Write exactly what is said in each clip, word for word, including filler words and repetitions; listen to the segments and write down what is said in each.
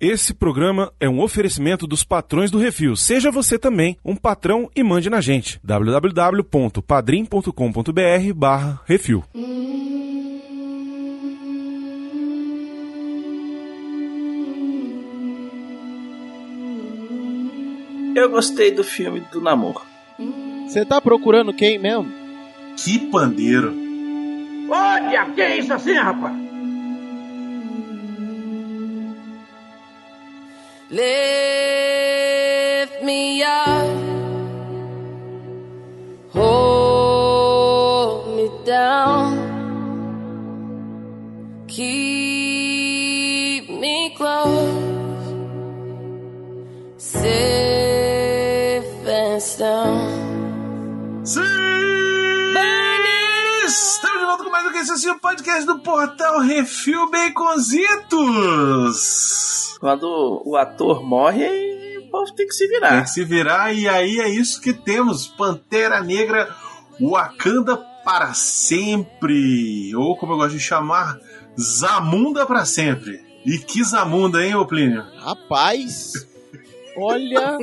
Esse programa é um oferecimento dos patrões do Refil. Seja você também um patrão e mande na gente. www.padrim.com.br barra Refil. Eu gostei do filme do Namor. Você tá procurando quem mesmo? Que pandeiro. Olha, que é isso assim, rapaz? Lift me up, hold me down, keep me close, safe and sound. Estamos de volta com mais um que esse assim, o podcast do Portal Refil Baconzitos. Quando o ator morre, o povo tem que se virar. Tem que se virar, e aí é isso que temos. Pantera Negra, Wakanda para sempre. Ou, como eu gosto de chamar, Zamunda para sempre. E que Zamunda, hein, ô Plínio? Rapaz, olha...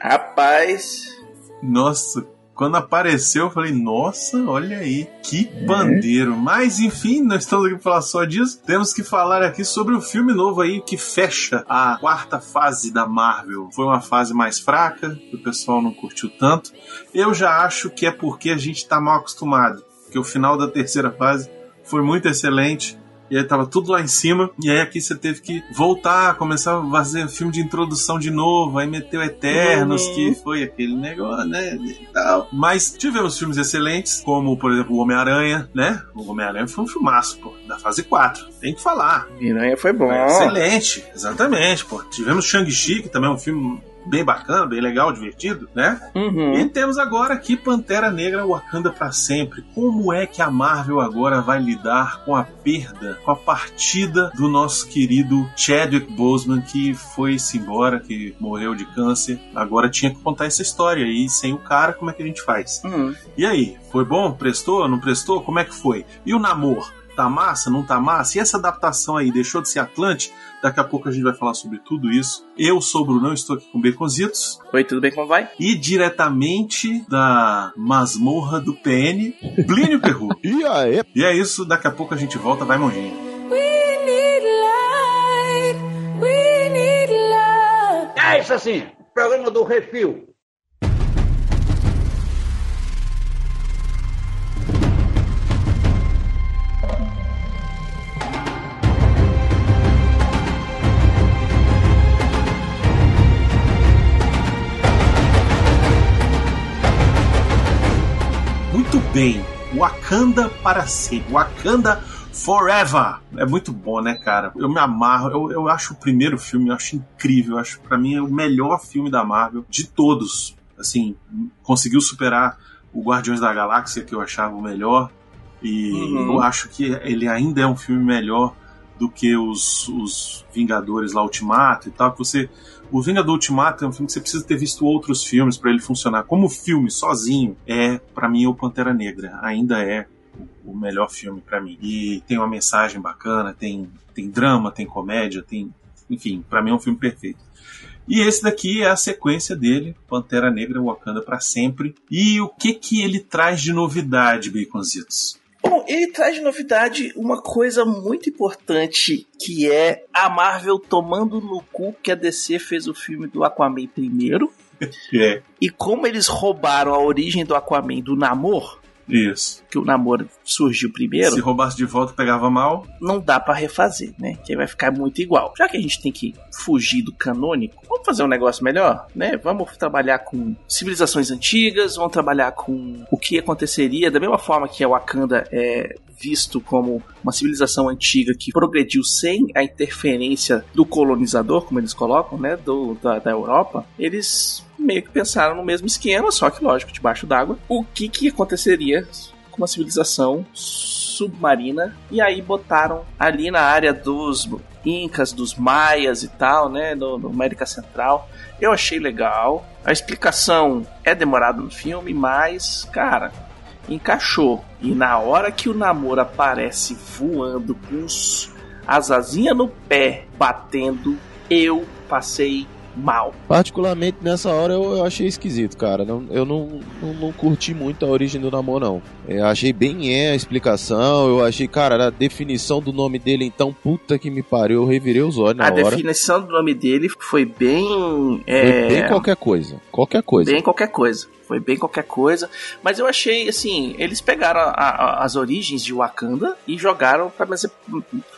Rapaz... Nossa, quando apareceu, eu falei, nossa, olha aí, que bandeiro. Mas, enfim, não estamos aqui para falar só disso. Temos que falar aqui sobre o filme novo aí, que fecha a quarta fase da Marvel. Foi uma fase mais fraca, o pessoal não curtiu tanto. Eu já acho que é porque a gente está mal acostumado, porque o final da terceira fase foi muito excelente. E aí tava tudo lá em cima, e aí aqui você teve que voltar, começar a fazer filme de introdução de novo, aí meteu Eternos, uhum. que foi aquele negócio, né, e tal. Mas tivemos filmes excelentes, como, por exemplo, o Homem-Aranha, né? O Homem-Aranha foi um filmaço, pô, da fase quatro, tem que falar. O Homem-Aranha foi bom. Foi excelente, exatamente, pô. Tivemos Shang-Chi, que também é um filme bem bacana, bem legal, divertido, né? Uhum. E temos agora aqui Pantera Negra, Wakanda pra sempre. Como é que a Marvel agora vai lidar com a perda, com a partida do nosso querido Chadwick Boseman, que foi-se embora, que morreu de câncer. Agora tinha que contar essa história, e sem o cara, como é que a gente faz? Uhum. E aí? Foi bom? Prestou? Não prestou? Como é que foi? E o Namor? Tá massa? Não tá massa? E essa adaptação aí? Deixou de ser Atlântida? Daqui a pouco a gente vai falar sobre tudo isso. Eu sou o Brunão, estou aqui com Baconzitos. Oi, tudo bem? Como vai? E diretamente da masmorra do P N, Plínio Perru. E aí? E é isso, daqui a pouco a gente volta, vai, monjinha. We need light, we need light. É isso assim, programa do Refil. Bem, Wakanda para sempre, Wakanda Forever. É muito bom, né, cara? Eu me amarro, eu, eu acho o primeiro filme, eu acho incrível, eu acho, pra mim é o melhor filme da Marvel de todos. Assim, conseguiu superar o Guardiões da Galáxia, que eu achava o melhor, e uhum. eu acho que ele ainda é um filme melhor do que os, os Vingadores lá, Ultimato e tal, que você... O Vingador Ultimato é um filme que você precisa ter visto outros filmes para ele funcionar. Como filme, sozinho, é, para mim, o Pantera Negra. Ainda é o melhor filme para mim. E tem uma mensagem bacana, tem, tem drama, tem comédia, tem... Enfim, para mim é um filme perfeito. E esse daqui é a sequência dele, Pantera Negra, Wakanda para sempre. E o que que ele traz de novidade, Baconzitos? Bom, ele traz de novidade uma coisa muito importante, que é a Marvel tomando no cu que a D C fez o filme do Aquaman primeiro. É. E como eles roubaram a origem do Aquaman do Namor. Isso. Que o Namor surgiu primeiro. Se roubasse de volta, pegava mal. Não dá pra refazer, né? Que aí vai ficar muito igual. Já que a gente tem que fugir do canônico, vamos fazer um negócio melhor, né? Vamos trabalhar com civilizações antigas, vamos trabalhar com o que aconteceria, da mesma forma que a Wakanda é visto como uma civilização antiga que progrediu sem a interferência do colonizador, como eles colocam, né? Do, da, da Europa. Eles... meio que pensaram no mesmo esquema, só que, lógico, debaixo d'água. O que que aconteceria com uma civilização submarina? E aí botaram ali na área dos incas, dos maias e tal, né? No, no América Central. Eu achei legal. A explicação é demorada no filme, mas, cara, encaixou. E na hora que o Namor aparece voando com os as asinhas no pé batendo, eu passei mal. Particularmente nessa hora eu, eu achei esquisito, cara. Não, eu não, não, não curti muito a origem do Namor, não. Eu achei bem é a explicação. Eu achei, cara, a definição do nome dele, então, puta que me pariu. Eu revirei os olhos na a hora. A definição do nome dele foi bem... É... Foi bem qualquer coisa. Qualquer coisa. Bem qualquer coisa. Foi bem qualquer coisa. Mas eu achei, assim, eles pegaram a, a, as origens de Wakanda e jogaram pra, Mesop...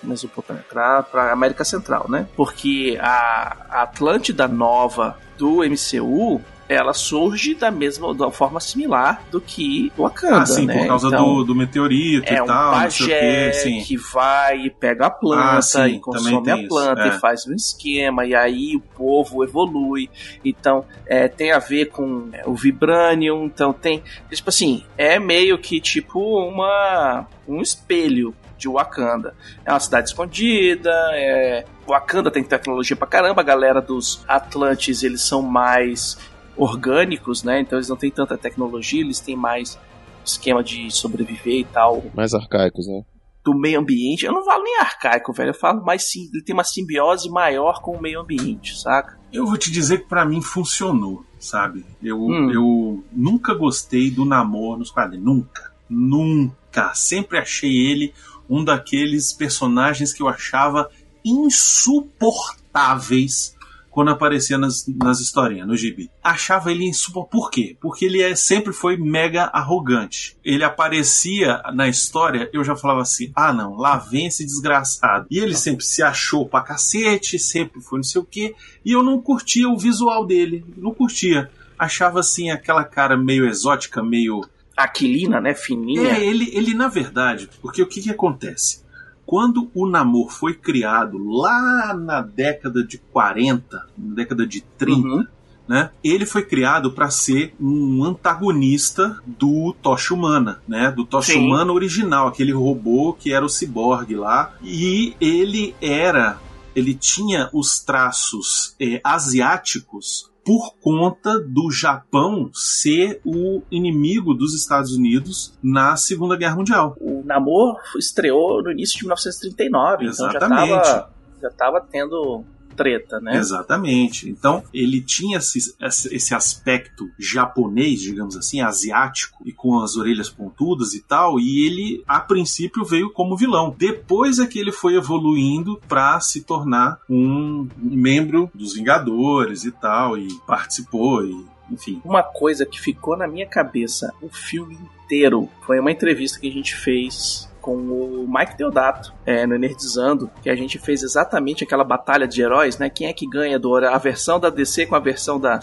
Mesopotâmia, pra, pra América Central, né? Porque a Atlântida nova do M C U, ela surge da mesma da forma similar do que Wakanda, ah, sim, né? Por causa então, do, do meteorito é e um tal, pajé não sei o quê, sim. Que vai e pega a planta ah, sim, e consome a planta isso, é. E faz um esquema e aí o povo evolui. Então é, tem a ver com o vibranium, então tem tipo assim é meio que tipo uma um espelho de Wakanda. É uma cidade escondida, é... Wakanda tem tecnologia pra caramba, a galera dos Atlantes, eles são mais orgânicos, né? Então eles não têm tanta tecnologia, eles têm mais esquema de sobreviver e tal. Mais arcaicos, né? Do meio ambiente. Eu não falo nem arcaico, velho, eu falo mais sim, ele tem uma simbiose maior com o meio ambiente, saca? Eu vou te dizer que pra mim funcionou, sabe? Eu, hum. eu nunca gostei do Namor nos quadrinhos, nunca, nunca. Sempre achei ele um daqueles personagens que eu achava insuportáveis quando aparecia nas, nas historinhas, no gibi. Achava ele insuportável. Por quê? Porque ele é, sempre foi mega arrogante. Ele aparecia na história, eu já falava assim, ah não, lá vem esse desgraçado. E ele sempre se achou pra cacete, sempre foi não sei o quê, e eu não curtia o visual dele, não curtia. Achava assim, aquela cara meio exótica, meio... Aquilina, né? Fininha. É, ele, ele na verdade, porque o que que acontece? Quando o Namor foi criado lá na década de quarenta, na década de trinta, uhum. né? Ele foi criado para ser um antagonista do Tocha Humana, né? Do Tocha Sim. Humana original, aquele robô que era o ciborgue lá. E ele era, ele tinha os traços eh, asiáticos por conta do Japão ser o inimigo dos Estados Unidos na Segunda Guerra Mundial. O Namor estreou no início de mil novecentos e trinta e nove, Exatamente. Então já estava já tava tendo treta, né? Exatamente. Então ele tinha esse, esse aspecto japonês, digamos assim, asiático, e com as orelhas pontudas e tal, e ele a princípio veio como vilão. Depois é que ele foi evoluindo para se tornar um membro dos Vingadores e tal, e participou, e enfim. Uma coisa que ficou na minha cabeça o filme inteiro foi uma entrevista que a gente fez com o Mike Deodato, é, no Nerdizando, que a gente fez exatamente aquela batalha de heróis, né? Quem é que ganha do, a versão da D C com a versão da,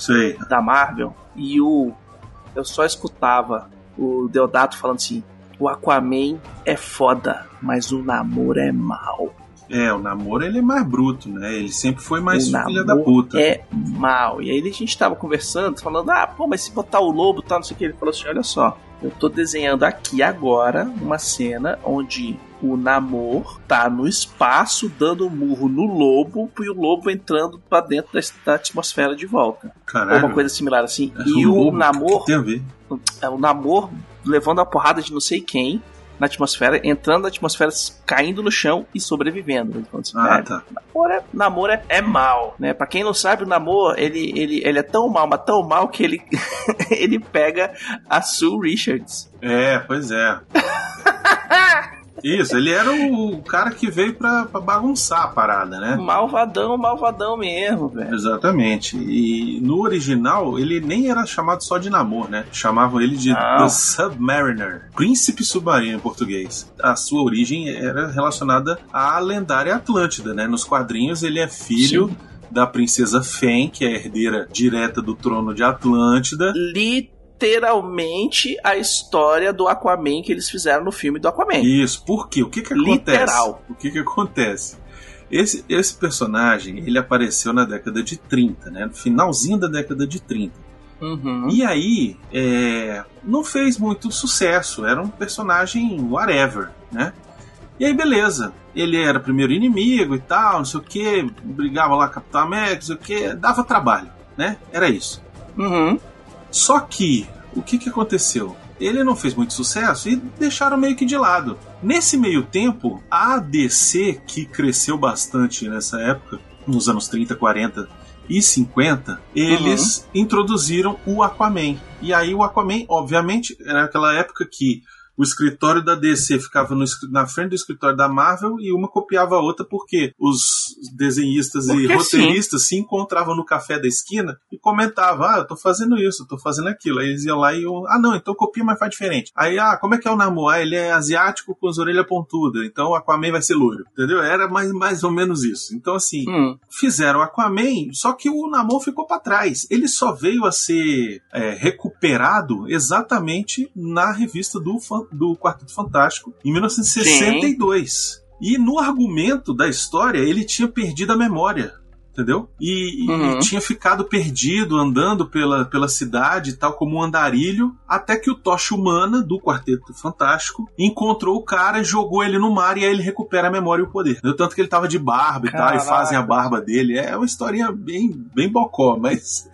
da Marvel? E o eu só escutava o Deodato falando assim, o Aquaman é foda, mas o Namor é mau. É, o Namor ele é mais bruto, né? Ele sempre foi mais filha da puta. É mau. E aí a gente tava conversando, falando, ah, pô, mas se botar o lobo e tal, não sei o que, ele falou assim, olha só, eu tô desenhando aqui agora uma cena onde o Namor tá no espaço dando um murro no lobo e o lobo entrando pra dentro da atmosfera de volta. Caralho. Ou uma coisa similar assim. É e o, o Namor... Tem a ver. O Namor levando a porrada de não sei quem na atmosfera, entrando na atmosfera, caindo no chão e sobrevivendo. Ah, tá. Namor é, Namor é, é mal, né? Pra quem não sabe, o Namor, ele, ele, ele é tão mal, mas tão mal que ele, ele pega a Sue Richards. É, pois é. Isso, ele era o cara que veio pra, pra bagunçar a parada, né? Malvadão, malvadão mesmo, velho. Exatamente. E no original, ele nem era chamado só de Namor, né? Chamavam ele de ah. The Submariner. Príncipe Submarino em português. A sua origem era relacionada à lendária Atlântida, né? Nos quadrinhos, ele é filho... Sim. Da princesa Fen, que é a herdeira direta do trono de Atlântida. Literalmente. Literalmente a história do Aquaman que eles fizeram no filme do Aquaman. Isso, por quê? O que que acontece? Literal. O que que acontece? Esse, esse personagem, ele apareceu na década de trinta, né? No finalzinho da década de trinta. Uhum. E aí, é, não fez muito sucesso, era um personagem whatever, né? E aí, beleza. Ele era primeiro inimigo e tal, não sei o que, brigava lá com Capitão América, não sei o que, dava trabalho, né? Era isso. Uhum. Só que, o que que aconteceu? ele não fez muito sucesso e deixaram meio que de lado. Nesse meio tempo, a D C, que cresceu bastante nessa época, nos anos trinta, quarenta e cinquenta, eles uhum. introduziram o Aquaman. E aí o Aquaman, obviamente, era aquela época que o escritório da D C ficava no, na frente do escritório da Marvel e uma copiava a outra porque os desenhistas porque e roteiristas sim. se encontravam no café da esquina e comentavam, ah, eu tô fazendo isso, eu tô fazendo aquilo. Aí eles iam lá e iam, ah não, então copia, mas faz diferente. Aí, ah, como é que é o Namor? Ah, ele é asiático com as orelhas pontudas, então o Aquaman vai ser loiro, entendeu? Era mais, mais ou menos isso. Então assim, hum. fizeram o Aquaman, só que o Namor ficou pra trás. Ele só veio a ser é, recuperado exatamente na revista do Fan do Quarteto Fantástico, em mil novecentos e sessenta e dois. Sim. E no argumento da história, ele tinha perdido a memória, entendeu? E, uhum. e tinha ficado perdido, andando pela, pela cidade, tal como um andarilho, até que o Tocha Humana, do Quarteto Fantástico, encontrou o cara, jogou ele no mar, e aí ele recupera a memória e o poder. Entendeu? Tanto que ele tava de barba e tal, e fazem a barba dele. É uma historinha bem, bem bocó, mas...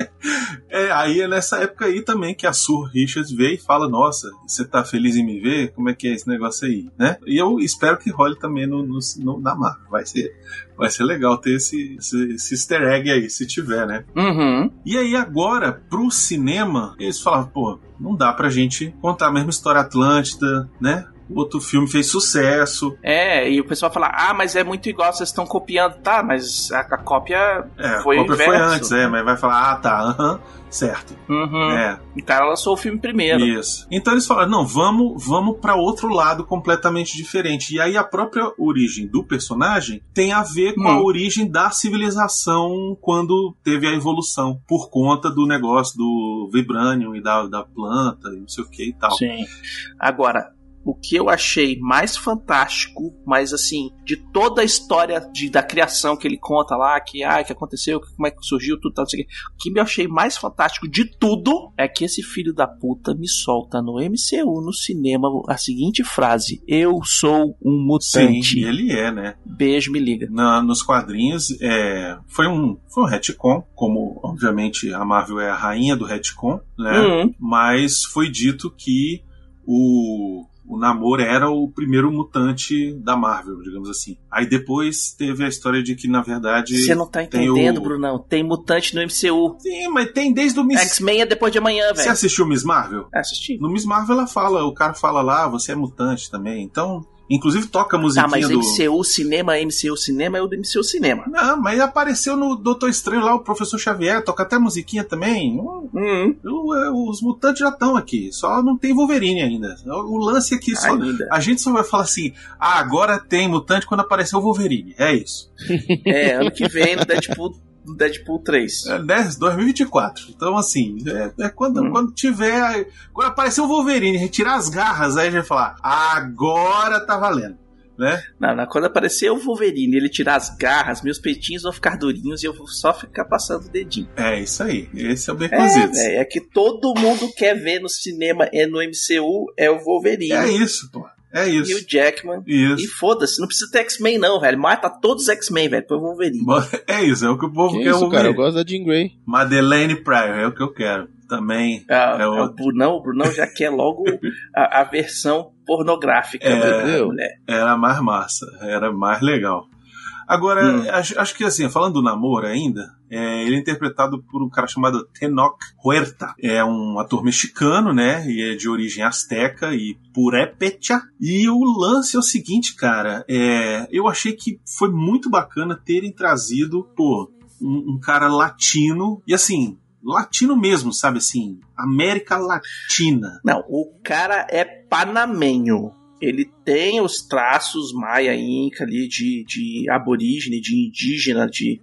é, aí é nessa época aí também que a Sue Richards veio e fala, nossa, você tá feliz em me ver? Como é que é esse negócio aí? Né? E eu espero que role também no, no, no, na marca. Vai ser, vai ser legal ter esse... esse, esse easter egg aí, se tiver, né? Uhum. E aí agora, pro cinema, eles falavam, pô, não dá pra gente contar a mesma história Atlântida, né? O outro filme fez sucesso. É, e o pessoal fala, ah, mas é muito igual, vocês estão copiando. Tá, mas a, a cópia é, foi a cópia inverso, foi antes, né? É, mas vai falar, ah, tá, aham, uh-huh, certo. Uhum. É. O cara lançou o filme primeiro. Isso. Então eles falaram, não, vamos, vamos pra outro lado completamente diferente. E aí a própria origem do personagem tem a ver com hum. a origem da civilização quando teve a evolução, por conta do negócio do vibranium e da, da planta e não sei o que e tal. Sim. Agora... o que eu achei mais fantástico, mas assim, de toda a história de, da criação que ele conta lá, que ah, que aconteceu, como é que surgiu, tudo, tal, não sei o que. O que eu achei mais fantástico de tudo é que esse filho da puta me solta no M C U, no cinema, a seguinte frase: eu sou um mutante. Sim, ele é, né? Beijo, me liga. Na, nos quadrinhos, é, foi um, foi um retcon, como obviamente a Marvel é a rainha do retcon, né? Uhum. Mas foi dito que o... o Namor era o primeiro mutante da Marvel, digamos assim. Aí depois teve a história de que, na verdade... você não tá entendendo, o... Brunão. Tem mutante no M C U. Sim, mas tem desde o... Miss... X-Men é depois de amanhã, velho. Você assistiu Miss Marvel? É, assisti. No Miss Marvel ela fala, o cara fala lá, você é mutante também, então... inclusive toca a musiquinha do... ah, mas M C U Cinema, M C U Cinema é o do M C U Cinema. Não, mas apareceu no Doutor Estranho lá o Professor Xavier, toca até a musiquinha também. Uhum. Os mutantes já estão aqui, só não tem Wolverine ainda. O lance aqui, só, a gente só vai falar assim, ah, agora tem mutante quando aparecer o Wolverine, é isso. É, ano que vem no Deadpool... Deadpool três. É, né? dois mil e vinte e quatro. Então, assim, é, é quando, hum. quando tiver... quando aparecer o Wolverine, retirar as garras, aí a gente vai falar, agora tá valendo, né? Não, não, quando aparecer o Wolverine, ele tirar as garras, meus peitinhos vão ficar durinhos e eu vou só ficar passando o dedinho. É isso aí, esse é o Baconzitos. É, é, é que todo mundo quer ver no cinema, é no M C U, é o Wolverine. É isso, pô. É isso. E o Jackman. Isso. E foda-se, não precisa ter X-Men não, velho. Mata todos os X-Men, velho. Depois eu vou ver. É isso, é o que o povo que quer isso, ouvir. Cara, eu gosto da Jean Grey. Madeleine Pryor, é o que eu quero. Também. Ah, é o... o Brunão, o Brunão já quer logo a, a versão pornográfica. É, mulher. Era mais massa, era mais legal. Agora, hum. acho, acho que assim, falando do Namor ainda, é, ele é interpretado por um cara chamado Tenoch Huerta. É um ator mexicano, né? E é de origem asteca e purépecha. E o lance é o seguinte, cara. É, eu achei que foi muito bacana terem trazido, pô, um, um cara latino. E assim, latino mesmo, sabe? Assim, América Latina. Não, o cara é panamenho. Ele tem os traços maia, inca ali, de, de aborígene, de indígena, de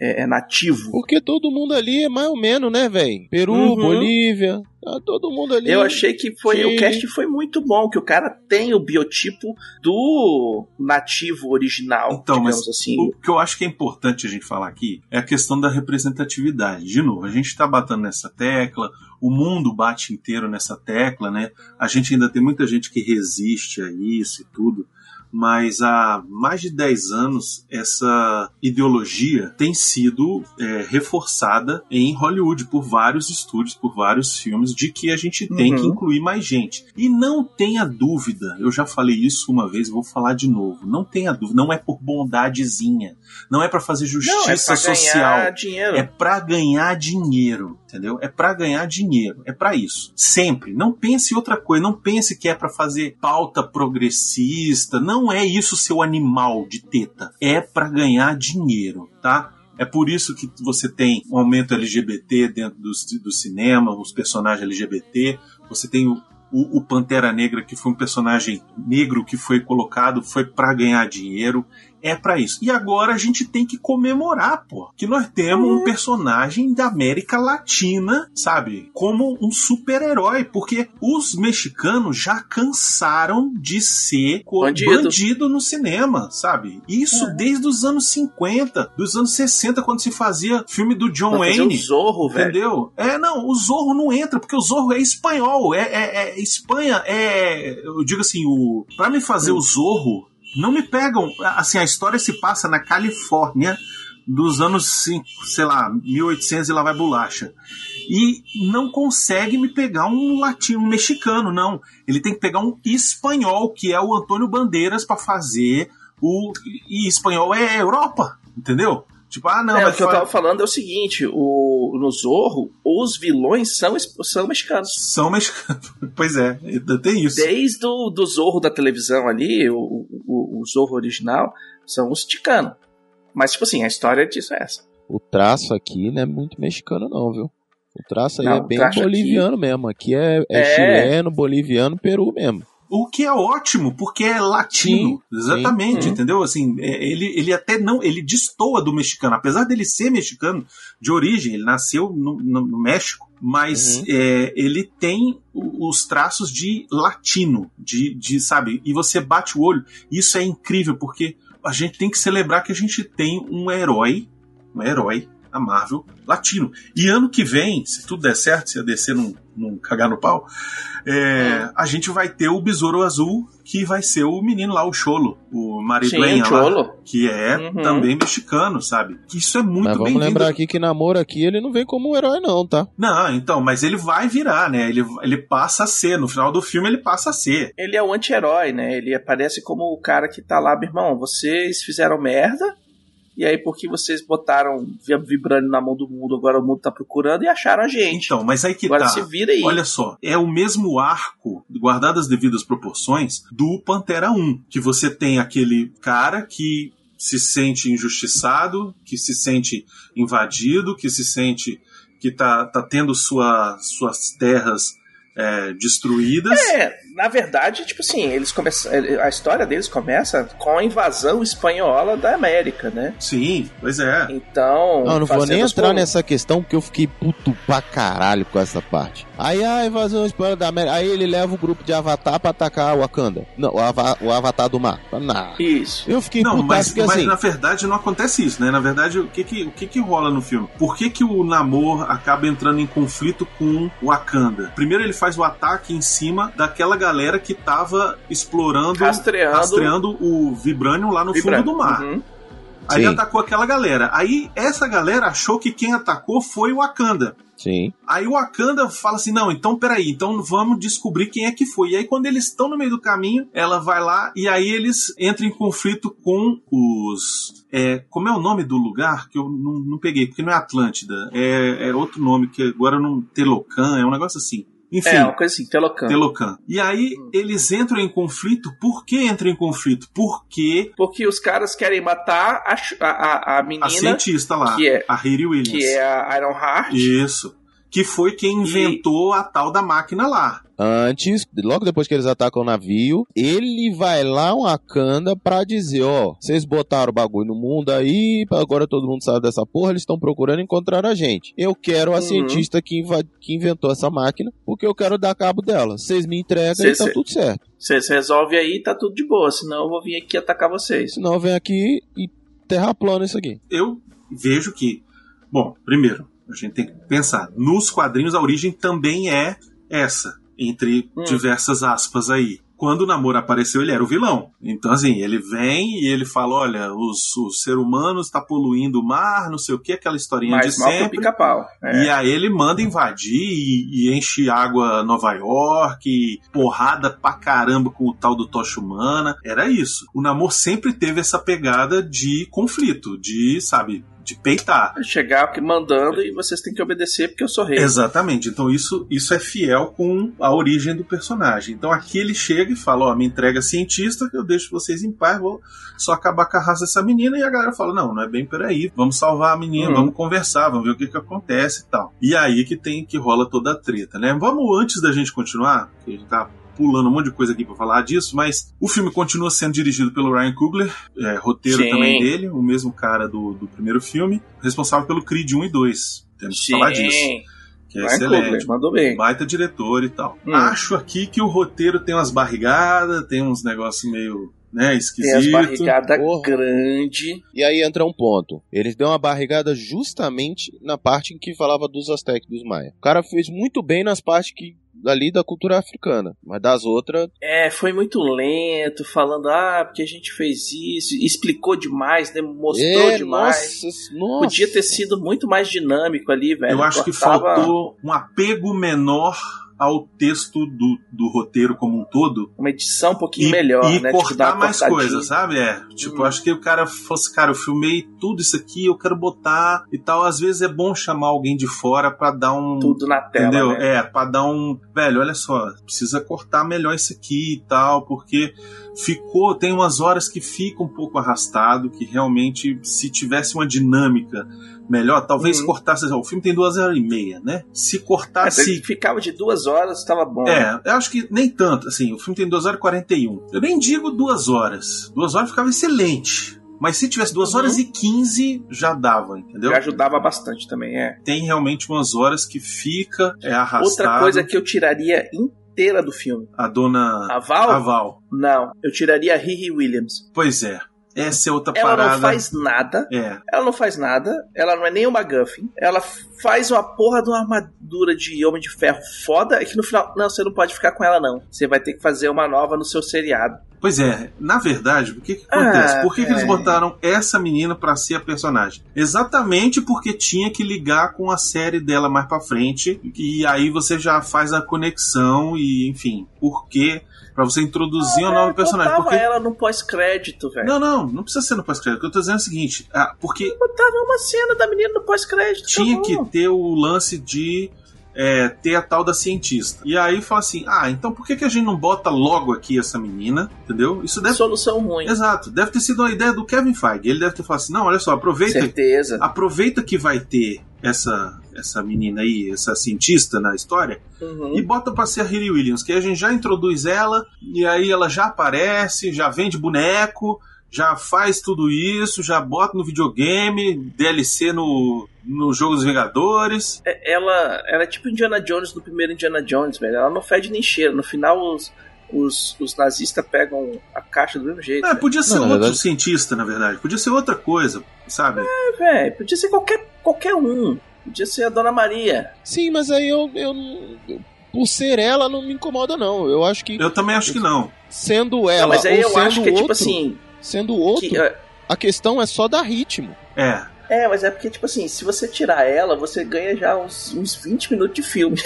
é, é nativo. Porque todo mundo ali é mais ou menos, né, velho? Peru, uhum. Bolívia, tá todo mundo ali. Eu achei que foi que... o cast foi muito bom, que o cara tem o biotipo do nativo original, então, digamos mas assim. O que eu acho que é importante a gente falar aqui é a questão da representatividade. De novo, a gente tá batendo nessa tecla... o mundo bate inteiro nessa tecla, né? A gente ainda tem muita gente que resiste a isso e tudo. mas há mais de dez anos essa ideologia tem sido é, reforçada em Hollywood por vários estúdios, por vários filmes, de que a gente tem uhum. que incluir mais gente. E não tenha dúvida, eu já falei isso uma vez, vou falar de novo, não tenha dúvida, não é por bondadezinha, não é pra fazer justiça não, é pra social, ganhar dinheiro. É pra ganhar dinheiro, entendeu? É pra ganhar dinheiro, é pra isso, sempre. Não pense em outra coisa, não pense que é pra fazer pauta progressista, não é isso, seu animal de teta. É para ganhar dinheiro, tá? É por isso que você tem um aumento L G B T dentro do, do cinema, os personagens L G B T. Você tem o, o, o Pantera Negra, que foi um personagem negro que foi colocado, foi para ganhar dinheiro. É pra isso. E agora a gente tem que comemorar, pô, que nós temos uhum. um personagem da América Latina, sabe? Como um super-herói, porque os mexicanos já cansaram de ser bandido, bandido no cinema, sabe? Isso uhum. desde os anos cinquenta, dos anos sessenta, quando se fazia filme do John Mas Wayne. O Zorro, velho. Entendeu? É, não, o Zorro não entra, porque o Zorro é espanhol, é, é, é Espanha, é... Eu digo assim, o... pra me fazer uhum. o Zorro, não me pegam, assim, a história se passa na Califórnia dos anos, cinco, sei lá, mil e oitocentos e lá vai bolacha. E não consegue me pegar um latino, um mexicano, não. Ele tem que pegar um espanhol, que é o Antônio Bandeiras, pra fazer o... E espanhol é Europa, entendeu? Tipo, ah, não, é, mas o que fala... eu tava falando é o seguinte, o, no Zorro, os vilões são, são mexicanos. São mexicanos, pois é, tem isso. Desde o do Zorro da televisão ali, o, o, o Zorro original, são os ticanos. Mas, tipo assim, a história disso é essa. O traço aqui não é muito mexicano não, viu? O traço aí não, é bem boliviano aqui... mesmo, aqui é, é, é chileno, boliviano, Peru mesmo. O que é ótimo, porque é latino, sim, exatamente, sim. Entendeu? Assim, ele, ele até não, ele destoa do mexicano, apesar dele ser mexicano de origem, ele nasceu no, no, no México, mas uhum. é, ele tem os traços de latino, de, de, sabe, e você bate o olho, isso é incrível, porque a gente tem que celebrar que a gente tem um herói, um herói, a Marvel latino. E ano que vem, se tudo der certo, se a D C não, não cagar no pau, é, hum. a gente vai ter o Besouro Azul, que vai ser o menino lá, o Cholo, o Mariduenha lá, que é uhum. também mexicano, sabe? Isso é muito bem-vindo. Mas vamos bem lembrar aqui que Namor aqui, ele não vem como um herói não, tá? Não, então, mas ele vai virar, né? Ele, ele passa a ser, no final do filme ele passa a ser. Ele é o anti-herói, né? Ele aparece como o cara que tá lá, meu irmão, vocês fizeram merda, e aí porque vocês botaram vibrando na mão do mundo, agora o mundo tá procurando e acharam a gente. Então, mas aí que agora tá. Se vira aí. Olha só, é o mesmo arco, guardadas as devidas proporções, do Pantera um, que você tem aquele cara que se sente injustiçado, que se sente invadido, que se sente que tá, tá tendo sua, suas terras é, destruídas. É, na verdade, tipo assim, eles começam, a história deles começa com a invasão espanhola da América, né? Sim, pois é. Então... Não, não vou nem entrar como... nessa questão, porque eu fiquei puto pra caralho com essa parte. Aí a invasão espanhola da América, aí ele leva o grupo de Avatar pra atacar o Wakanda. Não, o, Ava, o Avatar do Mar. Não. Isso. Eu fiquei puto, mas, porque mas assim... na verdade não acontece isso, né? Na verdade, o que que, o que que rola no filme? Por que que o Namor acaba entrando em conflito com o Wakanda? Primeiro ele faz o ataque em cima daquela galera que tava explorando, rastreando, rastreando o Vibranium lá no Vibranium. Fundo do mar. Uhum. Aí Sim. atacou aquela galera. Aí essa galera achou que quem atacou foi o Wakanda. Sim. Aí o Wakanda fala assim, não, então peraí, então vamos descobrir quem é que foi. E aí quando eles estão no meio do caminho, ela vai lá e aí eles entram em conflito com os... É, como é o nome do lugar? Que eu não, não peguei, porque não é Atlântida. É, é outro nome, que agora não... Talokan, é um negócio assim. Enfim, é, uma coisa assim, Talokan. Talokan. E aí, hum. eles entram em conflito. Por que entram em conflito? Porque... Porque os caras querem matar a, a, a menina... A cientista lá, que é, a Riri Williams. Que é a Ironheart. Isso. Que foi quem inventou e... a tal da máquina lá. Antes, logo depois que eles atacam o navio, ele vai lá um Wakanda pra dizer, ó, vocês botaram o bagulho no mundo aí, agora todo mundo sabe dessa porra, eles estão procurando encontrar a gente. Eu quero a uhum. cientista que, inv- que inventou essa máquina, porque eu quero dar cabo dela. Vocês me entregam cê, e tá cê, tudo certo. Vocês resolvem aí e tá tudo de boa, senão eu vou vir aqui atacar vocês. Senão eu venho aqui e terraplano isso aqui. Eu vejo que, bom, primeiro, a gente tem que pensar, nos quadrinhos a origem também é essa, entre hum. diversas aspas aí. quando o Namor apareceu, ele era o vilão. Então, assim, ele vem e ele fala, olha, os, o ser humano está poluindo o mar, não sei o que, aquela historinha mais de mal sempre. Que o pica-pau. É. E aí ele manda invadir e, e enche água Nova York, porrada pra caramba com o tal do Tocha Humana. Era isso. O Namor sempre teve essa pegada de conflito, de, sabe... de peitar. Chegar mandando e vocês têm que obedecer porque eu sou rei. Exatamente. Então isso, isso é fiel com a origem do personagem. Então aqui ele chega e fala, ó, oh, me entrega cientista que eu deixo vocês em paz, vou só acabar com a raça dessa menina. E a galera fala, não, não é bem por aí, vamos salvar a menina, uhum. vamos conversar, vamos ver o que que acontece e tal. E aí que tem, que rola toda a treta, né? Vamos, antes da gente continuar, que a gente tá pulando um monte de coisa aqui pra falar disso, mas o filme continua sendo dirigido pelo Ryan Coogler, é, roteiro Sim. também dele, o mesmo cara do, do primeiro filme, responsável pelo Creed um e dois. Temos Sim. que falar disso. Que é Ryan excelente, Coogler, mandou bem. Baita diretor e tal. Hum. Acho aqui que o roteiro tem umas barrigadas, tem uns negócios meio... né, esquisito. Tem as barrigadas grande. E aí entra um ponto. Eles deu uma barrigada justamente na parte em que falava dos aztecas e dos maias. O cara fez muito bem nas partes que ali da cultura africana, mas das outras... É, foi muito lento, falando, ah, porque a gente fez isso, explicou demais, né, mostrou é, demais. Nossa, nossa. Podia ter sido muito mais dinâmico ali, velho. Eu acho Cortava... que faltou um apego menor ao texto do, do roteiro como um todo. Uma edição um pouquinho e, melhor, e né? E cortar tipo, mais coisas, sabe? É, tipo, hum. acho que o cara fosse, cara, eu filmei tudo isso aqui, eu quero botar e tal. Às vezes é bom chamar alguém de fora pra dar um... Tudo na tela, entendeu? Né? É, pra dar um... Velho, olha só, precisa cortar melhor isso aqui e tal, porque ficou... Tem umas horas que fica um pouco arrastado, que realmente, se tivesse uma dinâmica... melhor, talvez uhum. cortasse... O filme tem duas horas e meia, né? Se cortasse... É, ficava de duas horas, estava bom. É, eu acho que nem tanto, assim, o filme tem duas horas e quarenta e um. Eu nem digo duas horas. Duas horas ficava excelente. Mas se tivesse duas horas uhum. e quinze, já dava, entendeu? Já ajudava bastante também, é. Tem realmente umas horas que fica é, arrastado. Outra coisa que eu tiraria inteira do filme. A dona... A Val? A Val. Não, eu tiraria a Riri Williams. Pois é. Essa é outra ela parada. Ela não faz nada. É. Ela não faz nada. Ela não é nem uma MacGuffin. Ela faz uma porra de uma armadura de Homem de Ferro foda. E que no final, não, você não pode ficar com ela, não. Você vai ter que fazer uma nova no seu seriado. Pois é. Na verdade, o que que acontece? Ah, Por que, é. que eles botaram essa menina pra ser a personagem? Exatamente porque tinha que ligar com a série dela mais pra frente. E aí você já faz a conexão e, enfim, porque... pra você introduzir ah, um novo personagem. Porque... ela no pós-crédito, velho. Não, não, não precisa ser no pós-crédito. O que eu tô dizendo é o seguinte, ah, porque... Eu botava uma cena da menina no pós-crédito. Tinha tá que ter o lance de é, ter a tal da cientista. E aí fala assim, ah, então por que que a gente não bota logo aqui essa menina, entendeu? Isso deve... Solução ruim. Exato. Deve ter sido uma ideia do Kevin Feige. Ele deve ter falado assim, não, olha só, aproveita... Certeza. Aproveita que vai ter... Essa, essa menina aí, essa cientista na história, uhum. e bota pra ser a Riri Williams, que a gente já introduz ela, e aí ela já aparece, já vende boneco, já faz tudo isso, já bota no videogame, D L C no, no jogo dos Vingadores. Ela, ela é tipo Indiana Jones no primeiro Indiana Jones, velho. Ela não fede nem cheira. No final, os, os, os nazistas pegam a caixa do mesmo jeito. É, podia ser não, outro verdade... cientista, na verdade. Podia ser outra coisa, sabe? É, velho. Podia ser qualquer Qualquer um. Podia ser a Dona Maria. Sim, mas aí eu, eu, eu... Por ser ela, não me incomoda, não. Eu acho que... Eu também acho que não. Sendo ela não, mas aí ou eu sendo acho que outro... É tipo assim, sendo outro... Que, uh... a questão é só dar ritmo. É. É, mas é porque, tipo assim, se você tirar ela, você ganha já uns, uns vinte minutos de filme.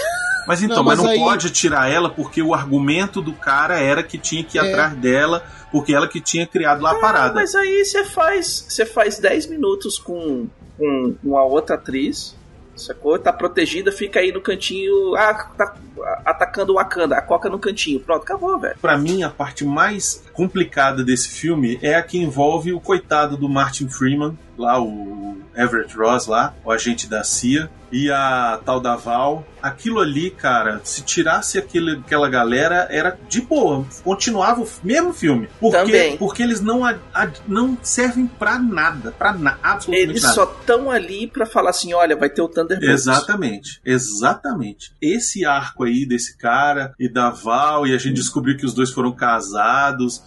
Mas então, não, mas, mas não aí... pode tirar ela porque o argumento do cara era que tinha que ir é. atrás dela, porque ela que tinha criado lá a é, parada. Mas aí você faz, você faz dez minutos com... com uma outra atriz, sacou? Tá protegida, fica aí no cantinho, ah, tá atacando o Wakanda, a Coca no cantinho, pronto, acabou, velho. Pra mim, a parte mais complicada desse filme é a que envolve o coitado do Martin Freeman, lá o Everett Ross, lá, o agente da C I A, e a tal da Val. Aquilo ali, cara, se tirasse aquele, aquela galera, era de boa, continuava o mesmo filme. Porque, porque eles não, a, a, não servem pra nada, pra na, absolutamente eles nada. Eles só estão ali pra falar assim, olha, vai ter o Thunderbolt. Exatamente, exatamente. Esse arco aí desse cara e da Val, e a gente descobriu que os dois foram casados...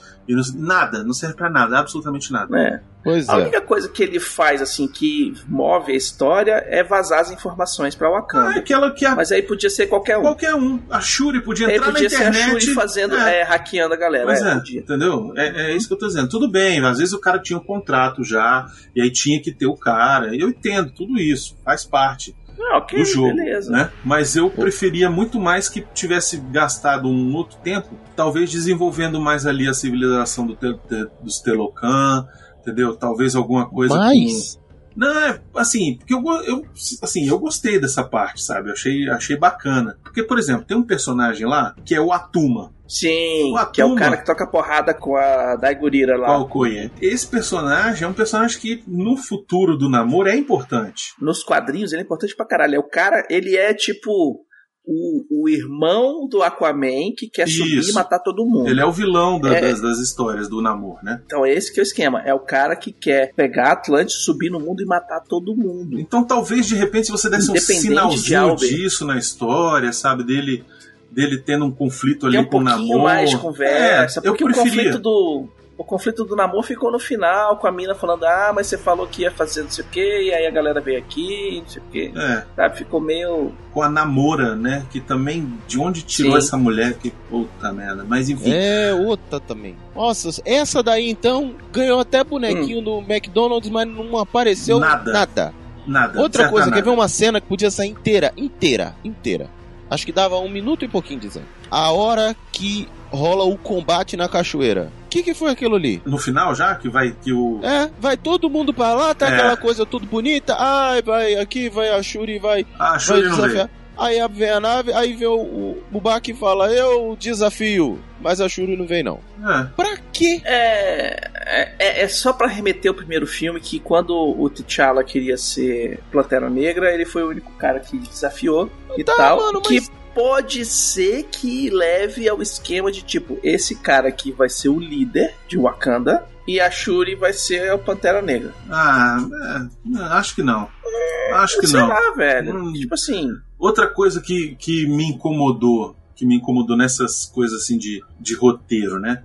Nada, não serve pra nada, absolutamente nada. É. Pois a é. única coisa que ele faz assim que move a história é vazar as informações informações pra Wakanda. Ah, aquela que a... Mas aí podia ser qualquer um. Qualquer um. A Shuri podia entrar podia na internet. Podia ser a Shuri fazendo, é. É, hackeando a galera. Pois é, é entendeu? É, é isso que eu tô dizendo. Tudo bem, às vezes o cara tinha um contrato já, e aí tinha que ter o cara. E eu entendo tudo isso, faz parte. Ah, okay, do jogo, beleza. Né? Mas eu preferia muito mais que tivesse gastado um outro tempo, talvez desenvolvendo mais ali a civilização do te, te, dos Talokan, entendeu? Talvez alguma coisa. Mas... Com... Não, assim, porque eu, eu, assim, eu gostei dessa parte, sabe? Eu achei, achei bacana. Porque, por exemplo, tem um personagem lá que é o Atuma. Sim, o Atuma, que é o cara que toca porrada com a Danai Gurira lá. Com a Okoye. Esse personagem é um personagem que no futuro do Namor é importante. Nos quadrinhos ele é importante pra caralho. É o cara, ele é tipo... O, o irmão do Aquaman que quer Isso. subir e matar todo mundo. Ele é o vilão da, é, das, das histórias do Namor, né? Então é esse que é o esquema. É o cara que quer pegar Atlântida, subir no mundo e matar todo mundo. Então talvez, de repente, se você desse um sinalzinho disso na história, sabe? Dele, dele tendo um conflito ali um com o Namor. Mais conversa. É, porque eu preferia. O conflito do... O conflito do Namor ficou no final, com a mina falando, ah, mas você falou que ia fazer não sei o quê, e aí a galera veio aqui, não sei o quê. É. Sabe, ficou meio... Com a Namora, né, que também, de onde tirou Sim. essa mulher, que puta merda, mas enfim. É, outra também. Nossa, essa daí então, ganhou até bonequinho hum. do McDonald's, mas não apareceu nada. Nada. nada outra coisa, nada. Quer ver uma cena que podia sair inteira, inteira, inteira. Acho que dava um minuto e pouquinho, dizendo. A hora que rola o combate na cachoeira. O que, que foi aquilo ali? No final já? Que vai que o... É, vai todo mundo pra lá, tá é. aquela coisa tudo bonita. Ai, vai aqui, vai a Shuri, vai... Ah, a Shuri vai não veio. Aí vem a nave, aí vem o, o Bubaki e fala, eu desafio, mas a Shuri não vem não. É. Pra quê? É, é, é só pra remeter o primeiro filme, que quando o T'Challa queria ser Pantera Negra, ele foi o único cara que desafiou e tá, tal, mano, que... Mas... Pode ser que leve ao esquema de tipo, esse cara aqui vai ser o líder de Wakanda e a Shuri vai ser o Pantera Negra. Ah, é, acho que não. É, acho que sei não. Sei lá, velho. Hum, tipo assim. Outra coisa que, que me incomodou, que me incomodou nessas coisas assim de, de roteiro, né?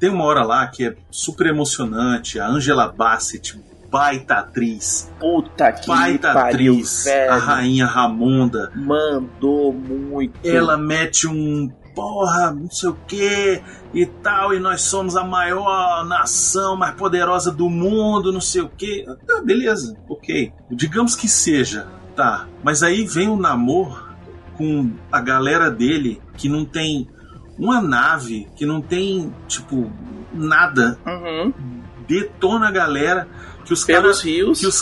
Tem uma hora lá que é super emocionante, a Angela Bassett, baita atriz. Puta que baita pariu, atriz. Velho. A rainha Ramonda. Mandou muito. Ela mete um porra, não sei o que e tal, e nós somos a maior nação mais poderosa do mundo, não sei o que. Tá, beleza, ok. Digamos que seja, tá. Mas aí vem o Namor com a galera dele que não tem uma nave, que não tem, tipo, nada. Uhum. Detona a galera. Que os caras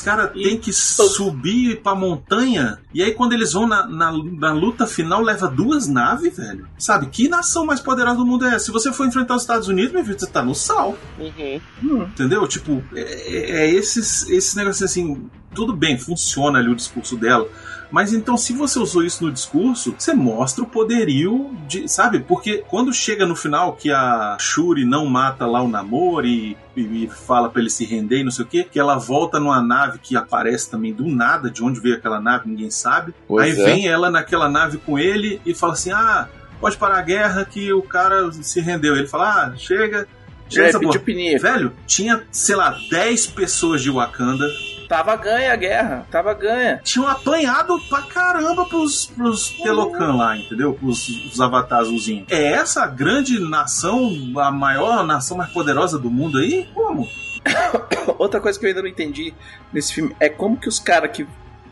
cara tem que subir pra montanha. E aí quando eles vão na, na, na luta final, leva duas naves, velho. Sabe, que nação mais poderosa do mundo é essa? Se você for enfrentar os Estados Unidos, meu filho, você tá no sal. Uhum. Hum, entendeu? Tipo, é, é esses, esses negócios assim. Tudo bem, funciona ali o discurso dela. Mas então, se você usou isso no discurso, você mostra o poderio de, sabe? Porque quando chega no final que a Shuri não mata lá o Namor e, e, e fala pra ele se render e não sei o quê, que ela volta numa nave que aparece também do nada, de onde veio aquela nave, ninguém sabe. Pois Aí é. vem ela naquela nave com ele e fala assim, ah, pode parar a guerra que o cara se rendeu. Ele fala, ah, chega... chega é, essa porra. Velho, tinha, sei lá, dez pessoas de Wakanda... Tava ganha a guerra, tava ganha. Tinham apanhado pra caramba pros, pros Talokan lá, entendeu? Pros os avatares azulzinhos. É essa a grande nação, a maior nação mais poderosa do mundo aí? Como? Outra coisa que eu ainda não entendi nesse filme é como que os caras que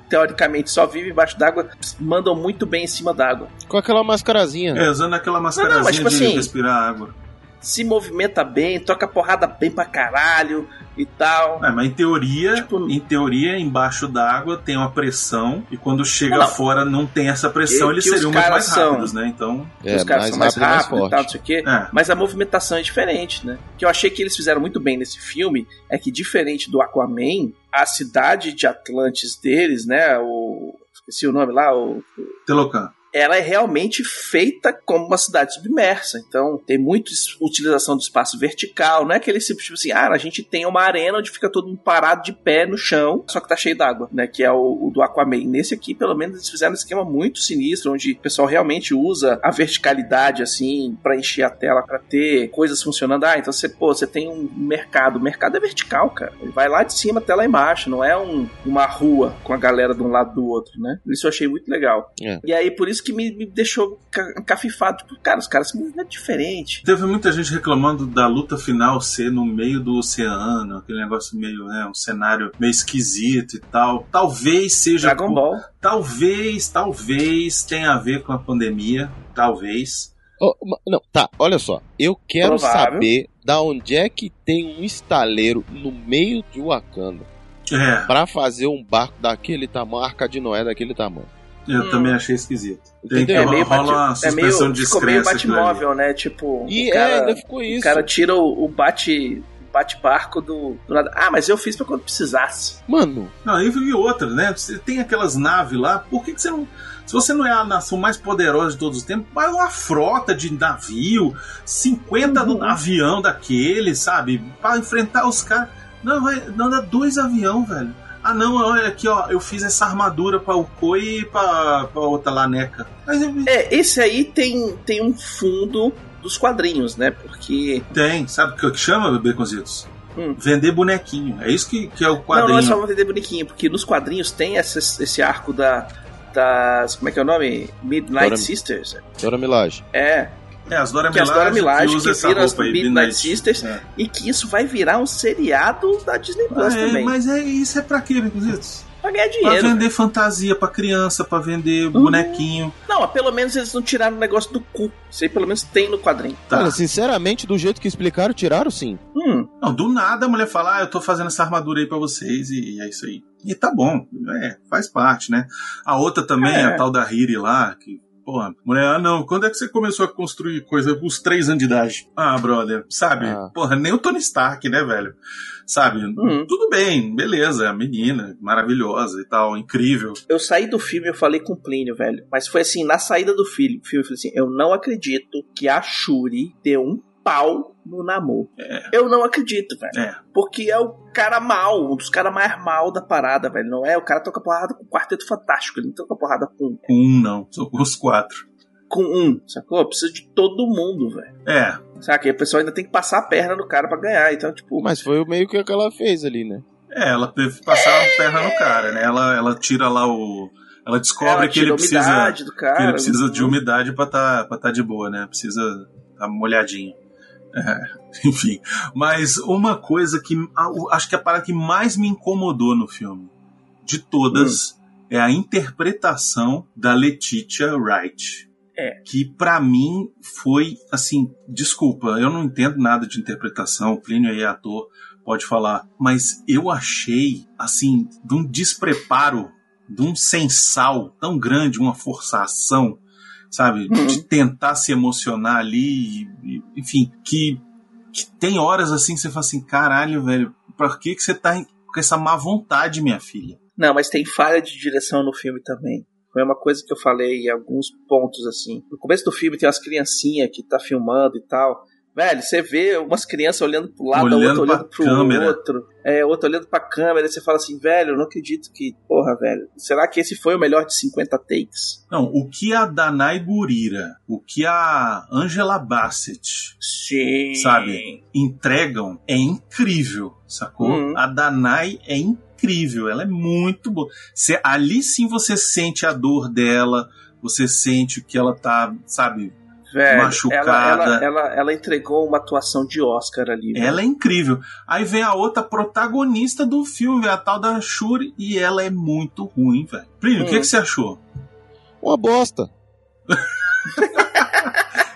teoricamente só vivem embaixo d'água mandam muito bem em cima d'água. Com aquela mascarazinha. Né? É, usando aquela mascarazinha não, não, tipo de assim, respirar água. Se movimenta bem, toca porrada bem pra caralho e tal. É, mas em teoria, tipo, em teoria, embaixo d'água tem uma pressão e quando chega não, fora não tem essa pressão, eles seriam muito mais rápidos, são, né? Então, é, os caras mais são mais rápidos e tal, não sei o quê. É. Mas a movimentação é diferente, né? O que eu achei que eles fizeram muito bem nesse filme é que, diferente do Aquaman, a cidade de Atlantis deles, né? O esqueci o nome lá, o Talokan. ela é realmente feita como uma cidade submersa. Então, tem muita utilização do espaço vertical. Não é aquele tipo assim, ah, a gente tem uma arena onde fica todo mundo parado de pé no chão, só que tá cheio d'água, né? Que é o, o do Aquaman. Nesse aqui, pelo menos, eles fizeram um esquema muito sinistro, onde o pessoal realmente usa a verticalidade, assim, pra encher a tela, pra ter coisas funcionando. Ah, então você, pô, você tem um mercado. O mercado é vertical, cara. Ele vai lá de cima até lá embaixo. Não é um, uma rua com a galera de um lado do outro, né? Isso eu achei muito legal. É. E aí, por isso que me, me deixou encafifado. Tipo, cara, os caras se movimentam diferente. Teve muita gente reclamando da luta final ser no meio do oceano, aquele negócio meio, né, um cenário meio esquisito e tal. Talvez seja... Dragon por... Ball. Talvez, talvez tenha a ver com a pandemia. Talvez. Oh, não, tá, olha só. Eu quero Provável. saber da onde é que tem um estaleiro no meio de Wakanda é. pra fazer um barco daquele tamanho, Arca de Noé daquele tamanho. Eu hum. também achei esquisito. Tem que é meio rola bate, uma suspensão é meio, ficou meio Batmóvel, né? Tipo, e o cara, é, ainda ficou isso. O cara tira o, o bate... bate-barco do, do nada. Ah, mas eu fiz pra quando precisasse. Mano. Não, eu vi outra, né? Você tem aquelas naves lá, por que, que você não... Se você não é a nação mais poderosa de todos os tempos, vai uma frota de navio, cinquenta uhum. do avião daquele, sabe? Pra enfrentar os caras. Não, vai, não dá dois aviões, velho. Ah, não, olha aqui, ó, eu fiz essa armadura pra Okoye e pra, pra outra laneca. Mas eu... É, esse aí tem, tem um fundo... dos quadrinhos, né? Porque... Tem, sabe o que chama, Baconzitos? Hum. Vender bonequinho. É isso que, que é o quadrinho. Não, não é só vender bonequinho, porque nos quadrinhos tem esse, esse arco da... das... como é que é o nome? Midnight Dora, Sisters. Dora Milaje. É. É, as Dora Milaje que, Dora Milaje, que, que viram as aí, Midnight, Midnight Sisters é. E que isso vai virar um seriado da Disney Plus é, também. Mas é, isso é pra quê, Baconzitos? Pra ganhar dinheiro. Pra vender cara. fantasia pra criança, pra vender uhum. bonequinho. Não, pelo menos eles não tiraram o negócio do cu. Isso aí pelo menos tem no quadrinho. Tá. Cara, sinceramente, do jeito que explicaram, tiraram sim. Hum. Não, do nada a mulher fala, ah, eu tô fazendo essa armadura aí pra vocês e é isso aí. E tá bom, é, faz parte, né? A outra também, é. a tal da Riri lá, que... Porra, mulher, ah não, quando é que você começou a construir coisa com os três anos de idade? Ah, brother, sabe? Ah. Porra, nem o Tony Stark, né, velho? Sabe? Uhum. Tudo bem, beleza, menina, maravilhosa e tal, incrível. Eu saí do filme, eu falei com o Plínio, velho, mas foi assim, na saída do filme, eu falei assim, eu não acredito que a Shuri deu um pau no Namor. É. Eu não acredito, velho. É. Porque é o cara mal, um dos caras mais mal da parada, velho. Não é? O cara toca porrada com o Quarteto Fantástico, ele não toca porrada com um. Com um, não. Só com os quatro. Com um, sacou? Precisa de todo mundo, velho. É. Saca? E o pessoal ainda tem que passar a perna no cara pra ganhar, então, tipo... Mas foi meio que o que ela fez ali, né? É, ela teve que passar é. a perna no cara, né? Ela, ela tira lá o... Ela descobre ela que, ele precisa, do cara, que ele precisa muito... de umidade pra tá, pra tá de boa, né? Precisa tá molhadinho. É, enfim, mas uma coisa que acho que é a parada que mais me incomodou no filme de todas hum. é a interpretação da Letitia Wright é. que pra mim foi assim, desculpa, eu não entendo nada de interpretação, o Plínio aí é ator, pode falar, mas eu achei assim, de um despreparo, de um sensal tão grande, uma forçação, sabe, uhum. de tentar se emocionar ali, e, e, enfim, que, que tem horas assim que você fala assim, caralho, velho, pra que que você tá em, com essa má vontade, minha filha? Não, mas tem falha de direção no filme também. Foi uma coisa que eu falei em alguns pontos, assim. No começo do filme tem umas criancinhas que tá filmando e tal... Velho, você vê umas crianças olhando pro lado, olhando outra olhando pro câmera. outro, é, outra olhando pra câmera, e você fala assim, velho, eu não acredito que... Porra, velho, será que esse foi o melhor de cinquenta takes? Não, o que a Danai Gurira, o que a Angela Bassett, Sim. sabe, entregam é incrível, sacou? Hum. A Danai é incrível, ela é muito boa. Você, ali sim você sente a dor dela, você sente que ela tá, sabe... Velho, machucada. Ela, ela, ela, ela entregou uma atuação de Oscar ali. Velho. Ela é incrível. Aí vem a outra protagonista do filme, a tal da Shuri, e ela é muito ruim, velho. Plínio, o hum. que, que você achou? Uma bosta.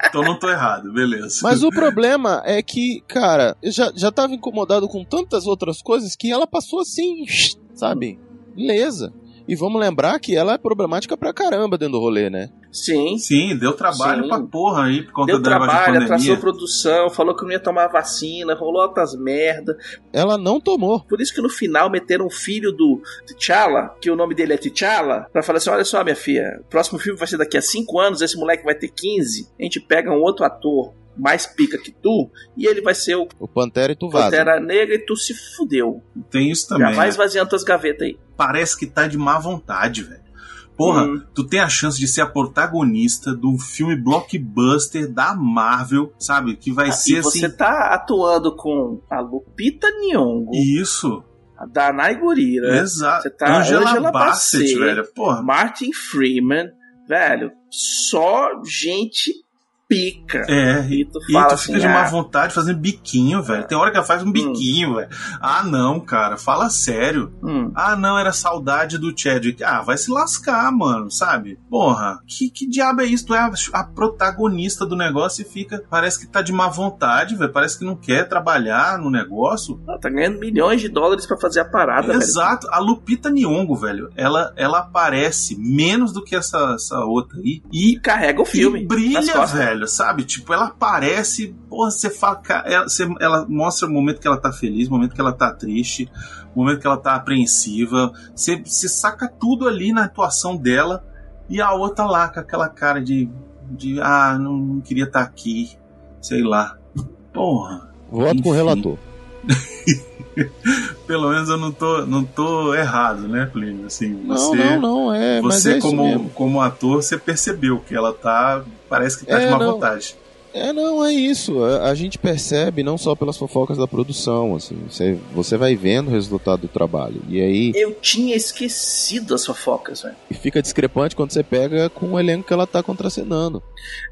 Então não tô errado, beleza. Mas o problema é que, cara, eu já, já tava incomodado com tantas outras coisas que ela passou assim, sabe? Beleza. E vamos lembrar que ela é problemática pra caramba dentro do rolê, né? Sim. Sim, deu trabalho Sim. pra porra aí por conta deu da trabalho, pandemia. Atrasou produção, falou que não ia tomar vacina, rolou outras merda. Ela não tomou. Por isso que no final meteram o filho do T'Challa, que o nome dele é T'Challa, pra falar assim, olha só, minha filha, o próximo filme vai ser daqui a cinco anos, esse moleque vai ter quinze, a gente pega um outro ator mais pica que tu, e ele vai ser o, o Pantera e tu vaza. Pantera Negra e tu se fudeu. Tem isso também. Já vai esvaziando tuas gavetas aí. Parece que tá de má vontade, velho. Porra, hum. tu tem a chance de ser a protagonista do filme blockbuster da Marvel, sabe? Que vai ah, ser e assim... Você tá atuando com a Lupita Nyong'o. Isso. A Danai Gurira. Exato. Você tá Angela, Angela Bassett, Bassett, velho. Porra. Martin Freeman. Velho, só gente... pica. É, e tu, fala e tu fica assim, de má ah, vontade fazendo biquinho, velho. Tem hora que ela faz um biquinho, hum. velho. Ah, não, cara, fala sério. Hum. Ah, não, era saudade do Chadwick. Ah, vai se lascar, mano, sabe? Porra, que, que diabo é isso? Tu é a, a protagonista do negócio e fica... Parece que tá de má vontade, velho. Parece que não quer trabalhar no negócio. Ela tá ganhando milhões de dólares pra fazer a parada, Exato. Velho. A Lupita Nyong'o, velho, ela, ela aparece menos do que essa, essa outra aí. E carrega o filme. E brilha, velho. Sabe? Tipo, ela aparece, porra, você fala, ela, você, ela mostra o momento que ela tá feliz, o momento que ela tá triste, o momento que ela tá apreensiva. Você, você saca tudo ali na atuação dela, e a outra lá com aquela cara de, de ah, não, não queria estar tá aqui, sei lá. Porra. Voto com o relator. Pelo menos eu não tô, não tô errado, né, Plínio? Assim, você, não, não, não. É, você, mas é como, como ator, você percebeu que ela tá. Parece que tá é, de má não. vontade. É, não, é isso. A, a gente percebe não só pelas fofocas da produção, assim. Você, você vai vendo o resultado do trabalho. E aí... Eu tinha esquecido as fofocas, velho. E fica discrepante quando você pega com o elenco que ela tá contracenando.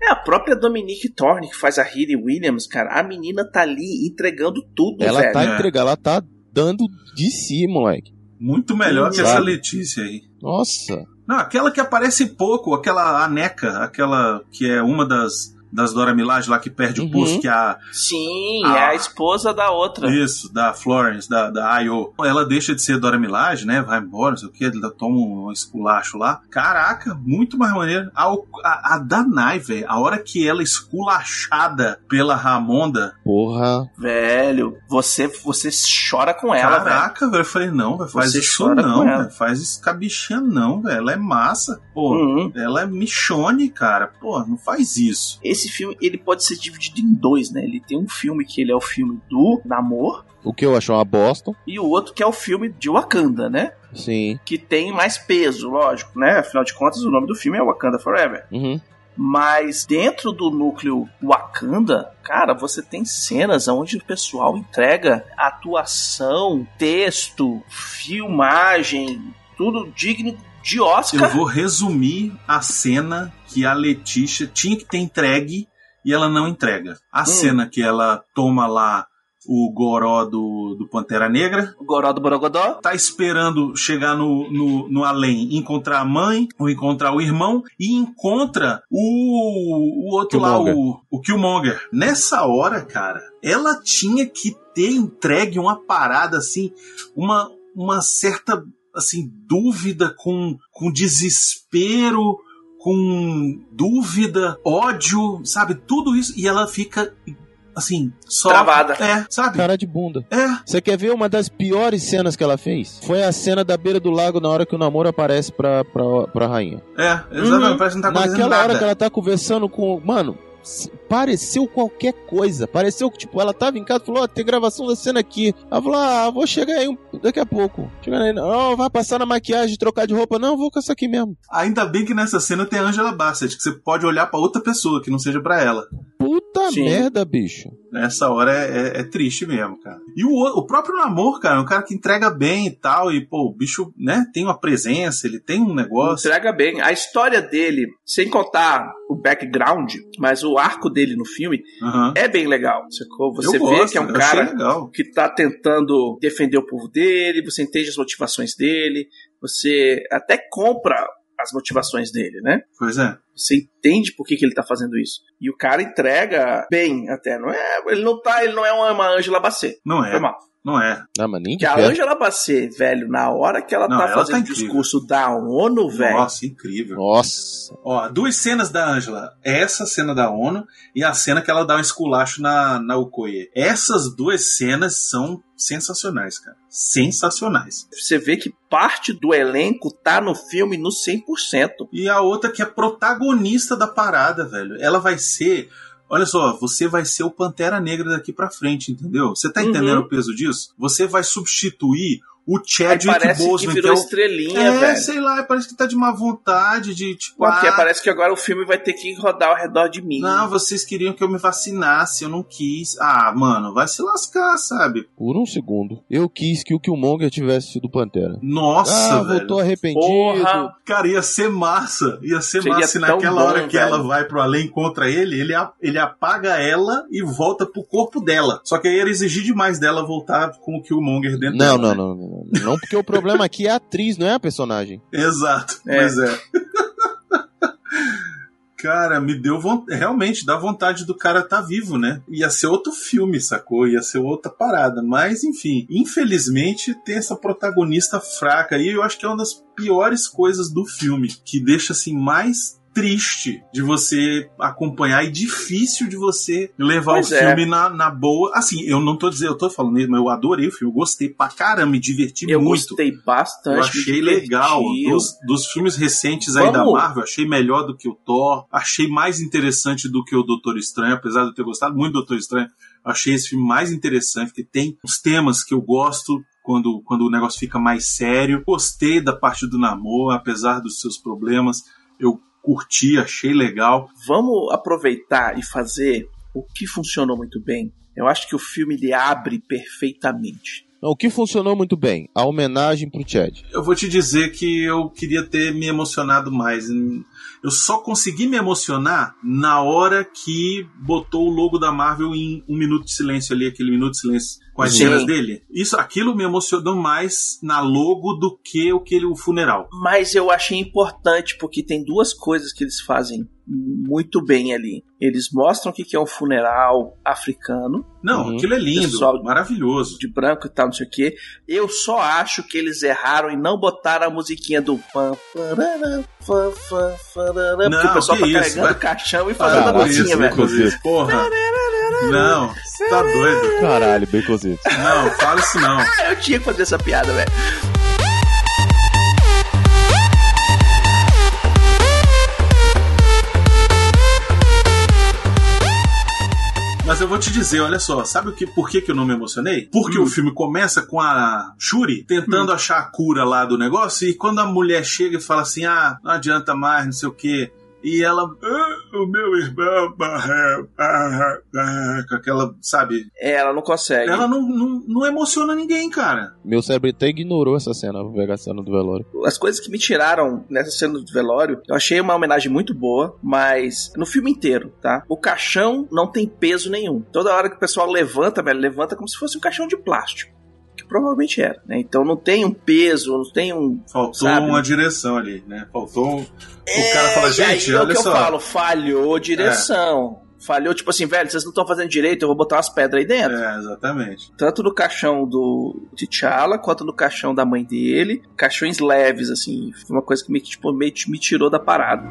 É, a própria Dominique Thorne, que faz a Riri Williams, cara. A menina tá ali entregando tudo, ela velho. Ela tá entregando, ela tá dando de si, moleque. Muito melhor hum, que essa Letícia aí. Nossa... Não, aquela que aparece pouco, aquela Aneca, aquela que é uma das, das Dora Milaje lá que perde uhum. o posto, que a... Sim, a, é a esposa da outra. Isso, da Florence, da, da I O. Ela deixa de ser Dora Milaje, né, vai embora, não sei o que, ela toma um esculacho lá. Caraca, muito mais maneiro. A, a, a Danai, velho, a hora que ela é esculachada pela Ramonda... Porra. Velho, você, você chora com ela, velho. Caraca, velho, eu falei, não, véio, faz você isso não, velho, faz isso com a bichinha não, velho, ela é massa. Pô, uhum. ela é michone, cara, pô, não faz isso. Esse filme, ele pode ser dividido em dois, né? Ele tem um filme que ele é o filme do Namor. O que eu acho uma bosta. E o outro que é o filme de Wakanda, né? Sim. Que tem mais peso, lógico, né? Afinal de contas, o nome do filme é Wakanda Forever. Uhum. Mas dentro do núcleo Wakanda, cara, você tem cenas onde o pessoal entrega atuação, texto, filmagem, tudo digno de Oscar. Eu vou resumir a cena que a Letitia tinha que ter entregue e ela não entrega. A hum. cena que ela toma lá o goró do, do Pantera Negra. O goró do Borogodó. Tá esperando chegar no, no, no além, encontrar a mãe, ou encontrar o irmão, e encontra o, o outro Killmonger. lá, o, o Killmonger. Nessa hora, cara, ela tinha que ter entregue uma parada assim, uma, uma certa... assim, dúvida com, com desespero, com dúvida, ódio, sabe? Tudo isso. E ela fica, assim, só... Travada. É, sabe? Cara de bunda. É. Você quer ver uma das piores cenas que ela fez? Foi a cena da beira do lago na hora que o Namor aparece pra, pra, pra rainha. É, exatamente. Uhum. Parece que não tá acontecendo nada. Naquela hora que ela tá conversando com... Mano... pareceu qualquer coisa, pareceu que tipo, ela tava em casa e falou, ó, oh, tem gravação da cena aqui, ela falou, ah, vou chegar aí daqui a pouco, chegar aí, oh, vai passar na maquiagem, trocar de roupa, não, vou com essa aqui mesmo. Ainda bem que nessa cena tem a Angela Bassett, que você pode olhar pra outra pessoa que não seja pra ela. Puta Sim. merda, bicho. Nessa hora é, é, é triste mesmo, cara. E o, o próprio Namor, cara, é um cara que entrega bem e tal, e pô, o bicho, né, tem uma presença, ele tem um negócio. Entrega bem. A história dele, sem contar o background, mas o arco dele no filme uhum. é bem legal. Sacou? Você eu vê gosto, que é um cara que tá tentando defender o povo dele, você entende as motivações dele, você até compra as motivações dele, né? Pois é. Você entende por que, que ele tá fazendo isso. E o cara entrega bem até. Não é, ele, não tá, ele não é uma Angela Bassett. Não é. Foi mal. Não é. Não, mas nem de a perto. Angela Bassett, velho, na hora que ela não, tá ela fazendo o tá discurso da ONU, velho. Nossa, incrível. Nossa. Ó, duas cenas da Angela. Essa cena da ONU e a cena que ela dá um esculacho na, na Okoye. Essas duas cenas são sensacionais, cara. Sensacionais. Você vê que parte do elenco tá no filme no cem por cento. E a outra que é protagonista da parada, velho. Ela vai ser... Olha só, você vai ser o Pantera Negra daqui pra frente, entendeu? Você tá entendendo uhum. o peso disso? Você vai substituir o Chadwick Boseman, que virou que é o... estrelinha, é, velho. Sei lá, parece que tá de má vontade, de tipo... Porque ah, parece que agora o filme vai ter que rodar ao redor de mim. Não, vocês queriam que eu me vacinasse, eu não quis. Ah, mano, vai se lascar, sabe? Por um segundo, eu quis que o Killmonger tivesse sido Pantera. Nossa, ah, velho. Voltou arrependido. Porra. Cara, ia ser massa, ia ser Seria massa. E naquela bom, hora que velho. Ela vai pro além contra ele, ele, ele apaga ela e volta pro corpo dela. Só que aí era exigir demais dela voltar com o Killmonger dentro não, dela. Não, né? não, não, não. Não, porque o problema aqui é a atriz, não é a personagem. Exato, é. Mas é. Cara, me deu vontade. Realmente, dá vontade do cara tá vivo, né? Ia ser outro filme, sacou? Ia ser outra parada. Mas, enfim, infelizmente, tem essa protagonista fraca. E eu acho que é uma das piores coisas do filme. Que deixa, assim, mais triste de você acompanhar e difícil de você levar pois o é. filme na, na boa. Assim, eu não tô dizendo, eu tô falando mesmo, eu adorei o filme, eu gostei pra caramba, me diverti eu muito. Eu gostei bastante. Eu achei legal. Dos, dos filmes recentes aí Vamos. da Marvel, achei melhor do que o Thor, achei mais interessante do que o Doutor Estranho, apesar de eu ter gostado muito do Doutor Estranho, achei esse filme mais interessante, porque tem os temas que eu gosto, quando, quando o negócio fica mais sério. Gostei da parte do Namor, apesar dos seus problemas, eu curti, achei legal. Vamos aproveitar e fazer o que funcionou muito bem. Eu acho que o filme ele abre perfeitamente. O que funcionou muito bem? A homenagem pro Chad. Eu vou te dizer que eu queria ter me emocionado mais. Eu só consegui me emocionar na hora que botou o logo da Marvel em um minuto de silêncio ali, aquele minuto de silêncio com as cenas dele. Isso, aquilo me emocionou mais na logo do que o, que o funeral. Mas eu achei importante, porque tem duas coisas que eles fazem muito bem ali. Eles mostram o que é um funeral africano. Não, uhum. aquilo é lindo, maravilhoso. De branco e tal, não sei o quê. Eu só acho que eles erraram e não botaram a musiquinha do pam, parará, pam, pam, parará, não, porque o pessoal tá isso, carregando vai... o caixão e fazendo ah, a musiquinha, velho. Porra. Não, tá doido. Caralho, Baconzitos. Não, fala isso não. Eu tinha que fazer essa piada, velho. Mas eu vou te dizer, olha só, sabe o que, por que, que eu não me emocionei? Porque hum. o filme começa com a Shuri tentando hum. achar a cura lá do negócio, e quando a mulher chega e fala assim, ah, não adianta mais, não sei o quê, e ela, ah, o meu irmão, ah, ah, ah, com aquela, sabe? É, ela não consegue. Ela não, não, não emociona ninguém, cara. Meu cérebro até ignorou essa cena, vou pegar a cena do velório. As coisas que me tiraram nessa cena do velório, eu achei uma homenagem muito boa, mas no filme inteiro, tá? O caixão não tem peso nenhum. Toda hora que o pessoal levanta, velho, levanta como se fosse um caixão de plástico. Provavelmente era, né? Então não tem um peso, não tem um... Faltou sabe, uma né? direção ali, né? Faltou um... É, o cara fala, gente, aí, olha só... É o que eu falo, falhou direção. É. Falhou, tipo assim, velho, vocês não estão fazendo direito, eu vou botar umas pedras aí dentro. É, exatamente. Tanto no caixão do T'Challa, quanto no caixão da mãe dele. Caixões leves, assim. Foi uma coisa que me, tipo, meio me tirou da parada.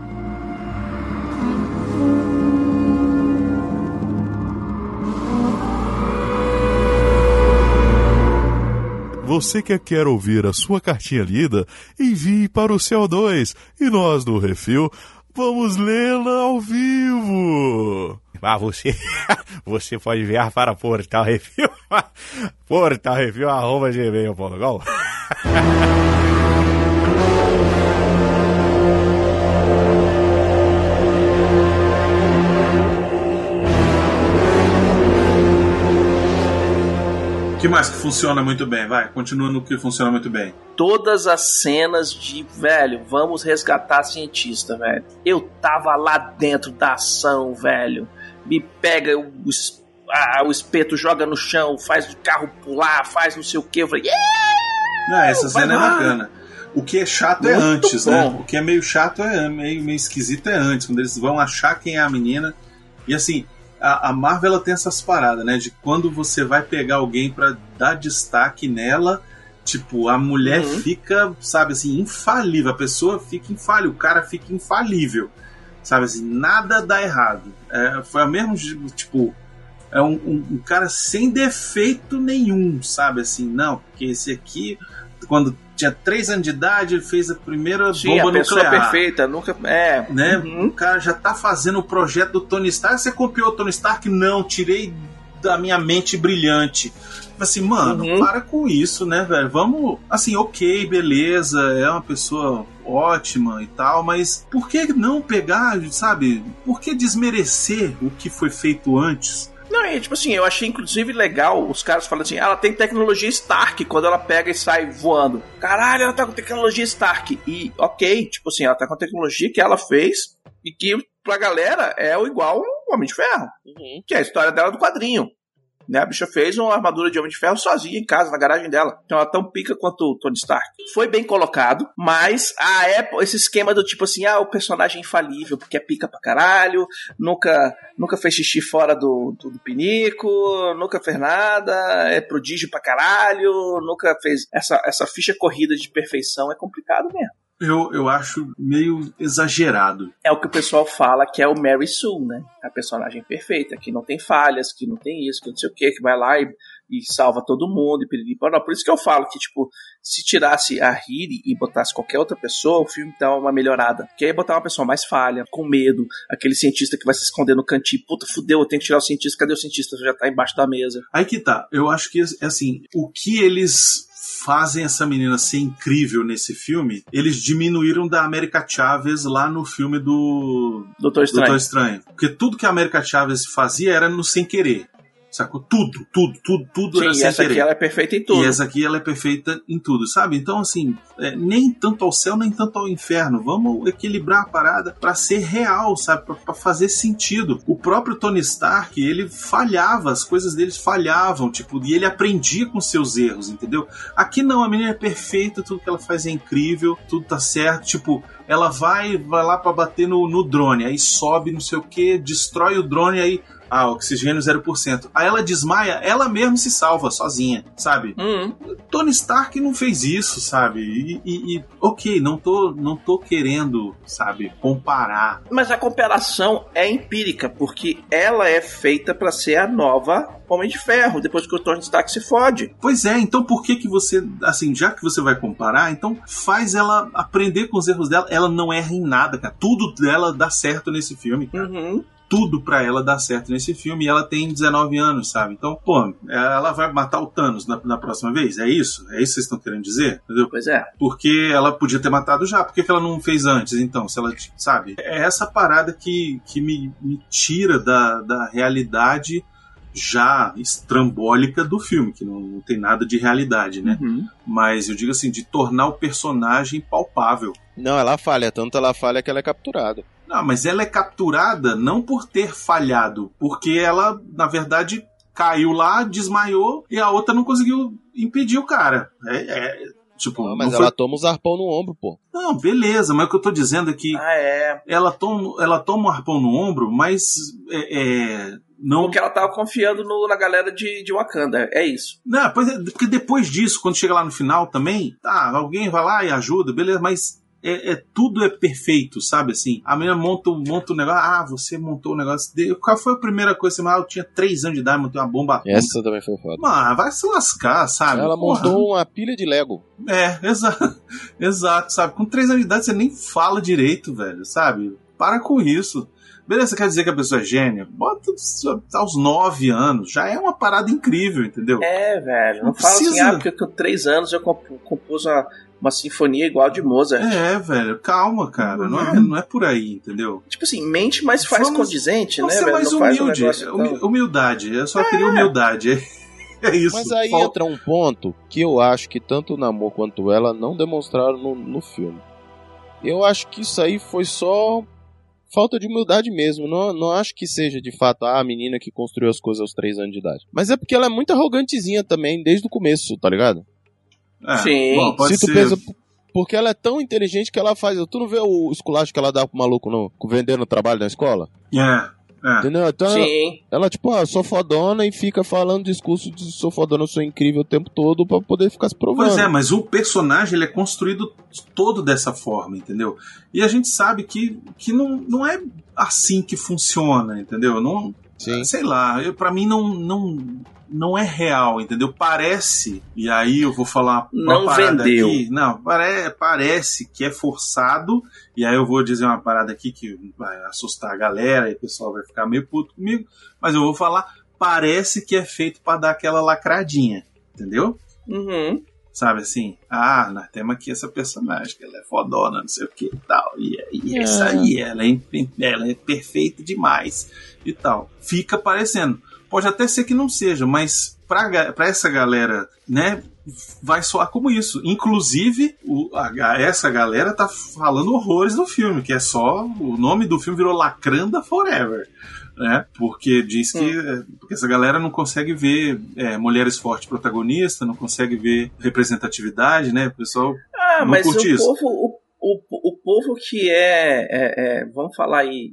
Você que quer ouvir a sua cartinha lida, envie para o C O dois e nós do Refil vamos lê-la ao vivo. Ah, você, você pode enviar para Portal Refil, Portal Refil arroba gmail ponto com. O que mais que funciona muito bem? Vai, continua no que funciona muito bem. Todas as cenas de, velho, vamos resgatar a cientista, velho. Eu tava lá dentro da ação, velho. Me pega o, a, o espeto, joga no chão, faz o carro pular, faz não sei o que. Eu falei, yeah! Não, essa cena lá. É bacana. O que é chato muito é antes, bom. Né? O que é meio chato, é meio, meio esquisito é antes, quando eles vão achar quem é a menina. E assim... a, a Marvel ela tem essas paradas, né? De quando você vai pegar alguém pra dar destaque nela, tipo, a mulher uhum. fica, sabe assim, infalível. A pessoa fica infalível, o cara fica infalível. Sabe assim, nada dá errado. É, foi a mesma, tipo... É um, um, um cara sem defeito nenhum, sabe? Assim, não, porque esse aqui, quando tinha três anos de idade, ele fez a primeira Sim, bomba a nuclear. Sim, pessoa perfeita, nunca... É. Né? Uhum. O cara já tá fazendo o projeto do Tony Stark. Você copiou o Tony Stark? Não, tirei da minha mente brilhante. Assim, mano, uhum. para com isso, né, velho? Vamos... Assim, ok, beleza, é uma pessoa ótima e tal, mas por que não pegar, sabe? Por que desmerecer o que foi feito antes? Não, e tipo assim, eu achei inclusive legal os caras falando assim, ah, ela tem tecnologia Stark quando ela pega e sai voando. Caralho, ela tá com tecnologia Stark. E ok, tipo assim, ela tá com a tecnologia que ela fez e que pra galera é o igual o Homem de Ferro. Uhum. Que é a história dela do quadrinho. Né? A bicha fez uma armadura de Homem de Ferro sozinha em casa, na garagem dela. Então ela tão pica quanto o Tony Stark. Foi bem colocado, mas a Apple, esse esquema do tipo assim, ah, o personagem infalível, porque é pica pra caralho, nunca, nunca fez xixi fora do, do, do pinico, nunca fez nada, é prodígio pra caralho, nunca fez... Essa, essa ficha corrida de perfeição é complicado mesmo. Eu, eu acho meio exagerado. É o que o pessoal fala que é o Mary Sue, né? A personagem perfeita, que não tem falhas, que não tem isso, que não sei o que, que vai lá e, e salva todo mundo. E piriri, não. Por isso que eu falo que, tipo, se tirasse a Riri e botasse qualquer outra pessoa, o filme dá uma melhorada. Porque aí botar uma pessoa mais falha, com medo, aquele cientista que vai se esconder no cantinho, puta, fudeu, eu tenho que tirar o cientista, cadê o cientista? Já tá embaixo da mesa. Aí que tá, eu acho que, assim, o que eles... fazem essa menina ser incrível nesse filme, eles diminuíram da América Chavez lá no filme do Doutor Estranho. Doutor Estranho. Porque tudo que a América Chavez fazia era no sem querer. Sacou? Tudo, tudo, tudo, tudo Sim, era sem querer. E essa aqui ela é perfeita em tudo. E essa aqui ela é perfeita em tudo, sabe? Então, assim, é, nem tanto ao céu, nem tanto ao inferno. Vamos equilibrar a parada pra ser real, sabe? Pra, pra fazer sentido. O próprio Tony Stark, ele falhava, as coisas dele falhavam, tipo, e ele aprendia com seus erros, entendeu? Aqui não, a menina é perfeita, tudo que ela faz é incrível, tudo tá certo, tipo... Ela vai, vai lá pra bater no, no drone, aí sobe, não sei o que, destrói o drone, aí... Ah, oxigênio zero por cento. Aí ela desmaia, ela mesma se salva sozinha, sabe? Uhum. Tony Stark não fez isso, sabe? E, e, e ok, não tô, não tô querendo, sabe, comparar. Mas a comparação é empírica, porque ela é feita pra ser a nova Homem de Ferro, depois que o Tony Stark se fode. Pois é, então por que que você, assim, já que você vai comparar, então faz ela aprender com os erros dela. Ela não erra em nada, cara. Tudo dela dá certo nesse filme, cara. Uhum. Tudo pra ela dar certo nesse filme e ela tem dezenove anos, sabe? Então, pô, ela vai matar o Thanos na, na próxima vez? É isso? É isso que vocês estão querendo dizer? Entendeu? Pois é. Porque ela podia ter matado já. Por que que ela não fez antes, então? Se ela, sabe? É essa parada que, que me, me tira da, da realidade já estrambólica do filme, que não, não tem nada de realidade, né? Uhum. Mas eu digo assim, de tornar o personagem palpável. Não, ela falha. Tanto ela falha que ela é capturada. Não, mas ela é capturada não por ter falhado, porque ela, na verdade, caiu lá, desmaiou, e a outra não conseguiu impedir o cara. É, é, tipo, não, mas não foi... ela toma os arpão no ombro, pô. Não, beleza, mas o que eu tô dizendo é que ah, é. Ela, toma, ela toma um arpão no ombro, mas... É, é... Não... Porque ela tava confiando no, na galera de, de Wakanda, é isso. Não, pois é, porque depois disso, quando chega lá no final também, tá, alguém vai lá e ajuda, beleza, mas é, é, tudo é perfeito, sabe, assim, a menina monta, monta um negócio, ah, você montou um negócio, de... qual foi a primeira coisa, assim, ah, eu tinha três anos de idade, montei uma bomba. Essa também foi foda. Mano, vai se lascar, sabe. Ela Porra. montou uma pilha de Lego. É, exato, exato, sabe, com três anos de idade você nem fala direito, velho, sabe, para com isso. Beleza, quer dizer que a pessoa é gênia? Bota aos nove anos. Já é uma parada incrível, entendeu? É, velho. Não, não fala precisa... assim, ah, porque com três anos eu compus uma, uma sinfonia igual de Mozart. É, velho. Calma, cara. Não é, não é por aí, entendeu? Tipo assim, mente, mas faz Vamos... condizente, Vamos né, velho? Vamos ser mais humilde. Negócio, humildade. Eu só é. queria humildade. É isso. Mas aí Fal... entra um ponto que eu acho que tanto o Namor quanto ela não demonstraram no, no filme. Eu acho que isso aí foi só... falta de humildade mesmo, não, não acho que seja de fato ah, a menina que construiu as coisas aos três anos de idade. Mas é porque ela é muito arrogantezinha também, desde o começo, tá ligado? É, sim. Bom, pode Se tu ser. Pensa, porque ela é tão inteligente que ela faz... Tu não vê o esculacho que ela dá pro maluco não, vendendo trabalho na escola? É. É. Entendeu? Então sim. Ela, ela, tipo, ah, sou fodona e fica falando discurso de sou fodona, sou incrível o tempo todo pra poder ficar se provando. Pois é, mas o personagem, ele é construído todo dessa forma, entendeu? E a gente sabe que, que não, não é assim que funciona, entendeu? Não, sim. Sei lá, eu, pra mim não... não... não é real, entendeu? Parece, e aí eu vou falar uma não parada vendeu. Aqui. Não, pare, parece que é forçado, e aí eu vou dizer uma parada aqui que vai assustar a galera e o pessoal vai ficar meio puto comigo, mas eu vou falar, parece que é feito pra dar aquela lacradinha, entendeu? Uhum. Sabe assim? Ah, nós temos aqui essa personagem, que ela é fodona, não sei o que e tal. E, e é. Essa aí, ela é, ela é perfeita demais e tal. Fica parecendo. Pode até ser que não seja, mas pra, pra essa galera, né, vai soar como isso. Inclusive, o, a, essa galera tá falando horrores do filme, que é só... O nome do filme virou Wakanda Forever, né? Porque diz que... É, porque essa galera não consegue ver é, mulheres fortes protagonistas, não consegue ver representatividade, né? O pessoal ah, não curte isso. Ah, mas o, o povo que é, é, é... Vamos falar aí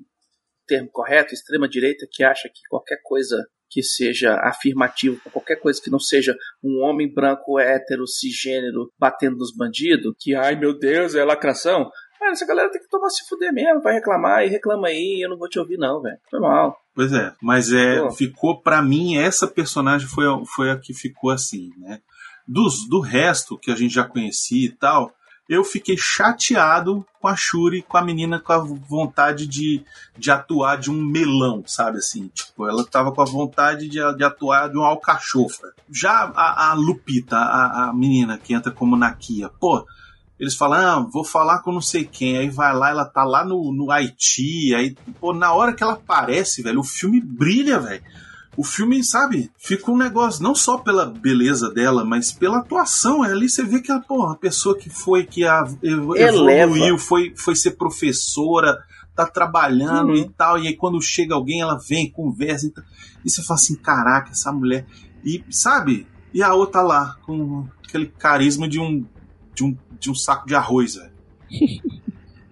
termo correto, extrema-direita, que acha que qualquer coisa... que seja afirmativo, qualquer coisa que não seja um homem branco, hétero, cisgênero, batendo nos bandidos, que, ai meu Deus, é lacração. Cara, essa galera tem que tomar se fuder mesmo, vai reclamar e reclama aí, eu não vou te ouvir não, velho. Foi mal. Pois é, mas é, pô. Ficou, pra mim, essa personagem foi, foi a que ficou assim, né? Dos, do resto, que a gente já conhecia e tal, eu fiquei chateado com a Shuri, com a menina com a vontade de, de atuar de um melão, sabe assim? Tipo, ela tava com a vontade de, de atuar de um alcachofra. Já a, a Lupita, a, a menina que entra como Nakia, pô, eles falam, ah, vou falar com não sei quem, aí vai lá, ela tá lá no, no Haiti, aí, pô, na hora que ela aparece, velho, o filme brilha, velho. O filme, sabe, fica um negócio, não só pela beleza dela, mas pela atuação. Ali você vê que a, porra, a pessoa que foi, que a, evoluiu, foi, foi ser professora, tá trabalhando uhum. e tal. E aí quando chega alguém, ela vem, conversa. E, tal, e você fala assim, caraca, essa mulher... E, sabe? E a outra lá, com aquele carisma de um, de um, de um saco de arroz, velho.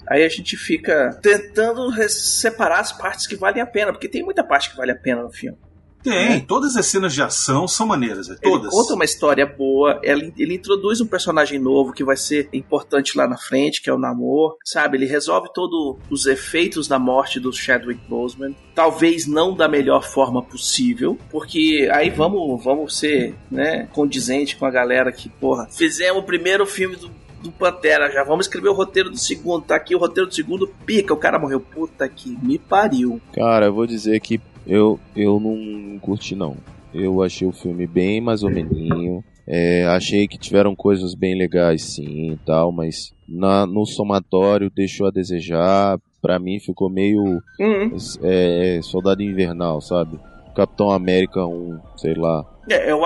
Aí a gente fica tentando separar as partes que valem a pena, porque tem muita parte que vale a pena no filme. Tem, é. Todas as cenas de ação são maneiras, é, todas. Ele conta uma história boa, ele, ele introduz um personagem novo que vai ser importante lá na frente, que é o Namor, sabe? Ele resolve todos os efeitos da morte do Chadwick Boseman, talvez não da melhor forma possível, porque aí vamos, vamos ser, né, condizente com a galera que, porra, fizemos o primeiro filme do do Pantera, já vamos escrever o roteiro do segundo, tá aqui o roteiro do segundo, pica, o cara morreu, puta que me pariu. Cara, eu vou dizer que eu, eu não curti não, eu achei o filme bem mais ou meninho, é, achei que tiveram coisas bem legais sim e tal, mas na, no somatório deixou a desejar, pra mim ficou meio uhum. é, Soldado Invernal, sabe? Capitão América um, sei lá. É, eu,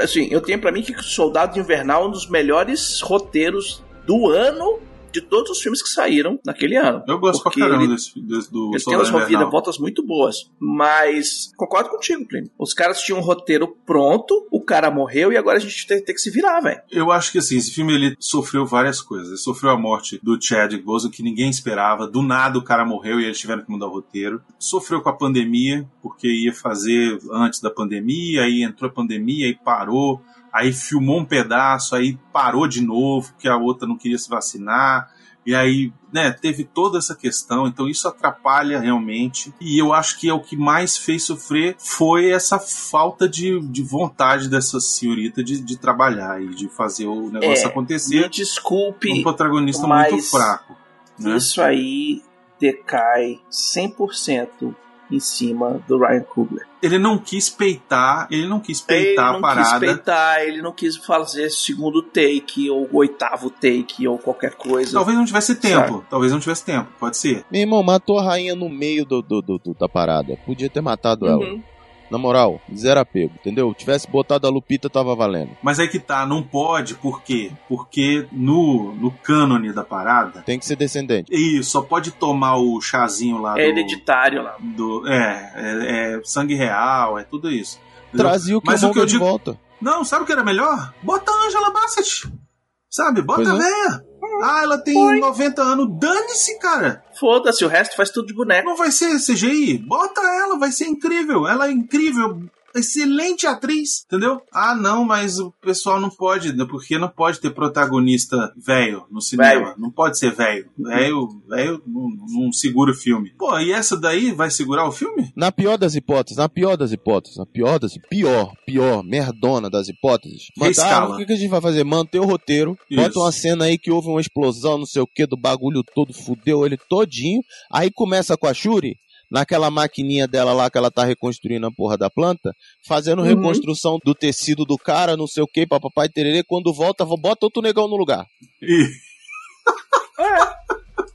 assim, eu tenho pra mim que Soldado Invernal é um dos melhores roteiros do ano de todos os filmes que saíram naquele ano. Eu gosto pra caramba ele, desse, desse, do ele Soldado Invernal. Eles têm umas voltas muito boas, mas concordo contigo, Plínio. Os caras tinham um roteiro pronto, o cara morreu e agora a gente tem, tem que se virar, velho. Eu acho que assim, esse filme ele sofreu várias coisas. Ele sofreu a morte do Chadwick Boseman, que ninguém esperava. Do nada o cara morreu e eles tiveram que mudar o roteiro. Sofreu com a pandemia, porque ia fazer antes da pandemia, aí entrou a pandemia e parou. Aí filmou um pedaço, aí parou de novo, porque a outra não queria se vacinar. E aí, né, teve toda essa questão. Então isso atrapalha realmente. E eu acho que é o que mais fez sofrer foi essa falta de, de vontade dessa senhorita de, de trabalhar e de fazer o negócio é, acontecer. Me desculpe, um protagonista muito fraco. Né? Isso aí decai cem por cento. Em cima do Ryan Coogler. Ele não quis peitar, ele não quis peitar ele a parada. Ele não quis peitar, ele não quis fazer segundo take, ou oitavo take, ou qualquer coisa. Talvez não tivesse tempo, sabe? Talvez não tivesse tempo, pode ser. Meu irmão, matou a rainha no meio do, do, do, do, da parada. Podia ter matado uhum. ela. Na moral, zero apego, entendeu? Tivesse botado a Lupita, tava valendo. Mas aí que tá, não pode, por quê? Porque no, no cânone da parada... Tem que ser descendente. Isso, só pode tomar o chazinho lá é do... É hereditário lá. Do, é, é, é sangue real, é tudo isso. Trazia o Killmonger de volta. Não, sabe o que era melhor? Bota a Angela Bassett, sabe? Bota a véia. Ah, ela tem Foi. noventa anos. Dane-se, cara. Foda-se, o resto faz tudo de boneco. Não vai ser C G I? Bota ela, vai ser incrível. Ela é incrível. Excelente atriz, entendeu? Ah, não, mas o pessoal não pode, porque não pode ter protagonista velho no cinema. Véio. Não pode ser velho. Velho, velho não, não segura o filme. Pô, e essa daí vai segurar o filme? Na pior das hipóteses, na pior das hipóteses, na pior das pior, pior, merdona das hipóteses. Mandar, o que a gente vai fazer? Manter o roteiro, Isso. bota uma cena aí que houve uma explosão, não sei o que, do bagulho todo, fudeu ele todinho, aí começa com a Shuri. Naquela maquininha dela lá que ela tá reconstruindo a porra da planta, fazendo uhum. reconstrução do tecido do cara, não sei o que, papapai, tererê, quando volta, bota outro negão no lugar. Ih. É.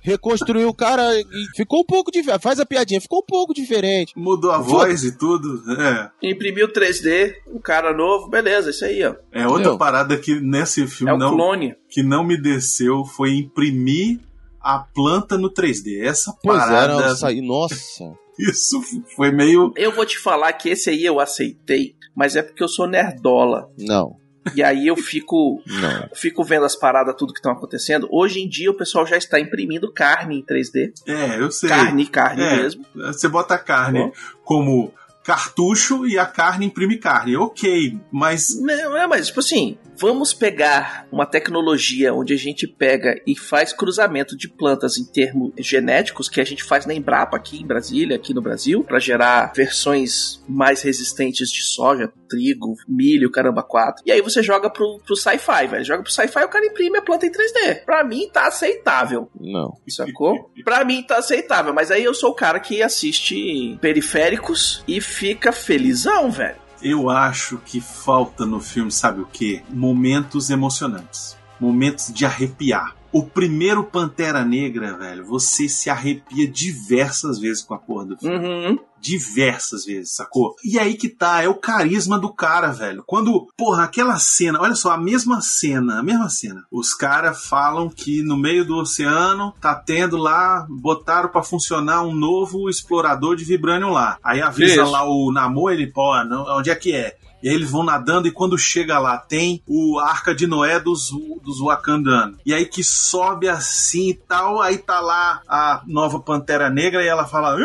Reconstruiu o cara e ficou um pouco diferente. Faz a piadinha, ficou um pouco diferente. Mudou a Foda. voz e tudo, é. Imprimiu três D, um cara novo, beleza, isso aí, ó. É outra Entendeu? parada que nesse filme é não, clone. que não me desceu foi imprimir a planta no três D. Essa pois parada... Pois é, essa aí, nossa... Isso foi meio... Eu vou te falar que esse aí eu aceitei, mas é porque eu sou nerdola. Não. E aí eu fico, não. fico vendo as paradas, tudo que estão acontecendo. Hoje em dia o pessoal já está imprimindo carne em três D. É, eu sei. Carne, carne é, mesmo. Você bota a carne Bom. como cartucho e a carne imprime carne. Ok, mas... Não, é, mas tipo assim... Vamos pegar uma tecnologia onde a gente pega e faz cruzamento de plantas em termos genéticos, que a gente faz na Embrapa aqui em Brasília, aqui no Brasil, para gerar versões mais resistentes de soja, trigo, milho, caramba, quatro. E aí você joga pro, pro sci-fi, velho. Joga pro sci-fi e o cara imprime a planta em três D. Pra mim tá aceitável. Não. Sacou? Pra mim tá aceitável, mas aí eu sou o cara que assiste periféricos e fica felizão, velho. Eu acho que falta no filme, sabe o quê? Momentos emocionantes. Momentos de arrepiar. O primeiro Pantera Negra, velho, você se arrepia diversas vezes com a porra do filme. Uhum. Diversas vezes, sacou? E aí que tá, é o carisma do cara, velho. Quando, porra, aquela cena, olha só, a mesma cena, a mesma cena. Os caras falam que no meio do oceano tá tendo lá, botaram pra funcionar um novo explorador de vibranium lá. Aí avisa Isso. lá o Namor, ele, pô, onde é que é? E aí eles vão nadando e quando chega lá tem o Arca de Noé dos, dos Wakandanos. E aí que sobe assim e tal, aí tá lá a nova Pantera Negra e ela fala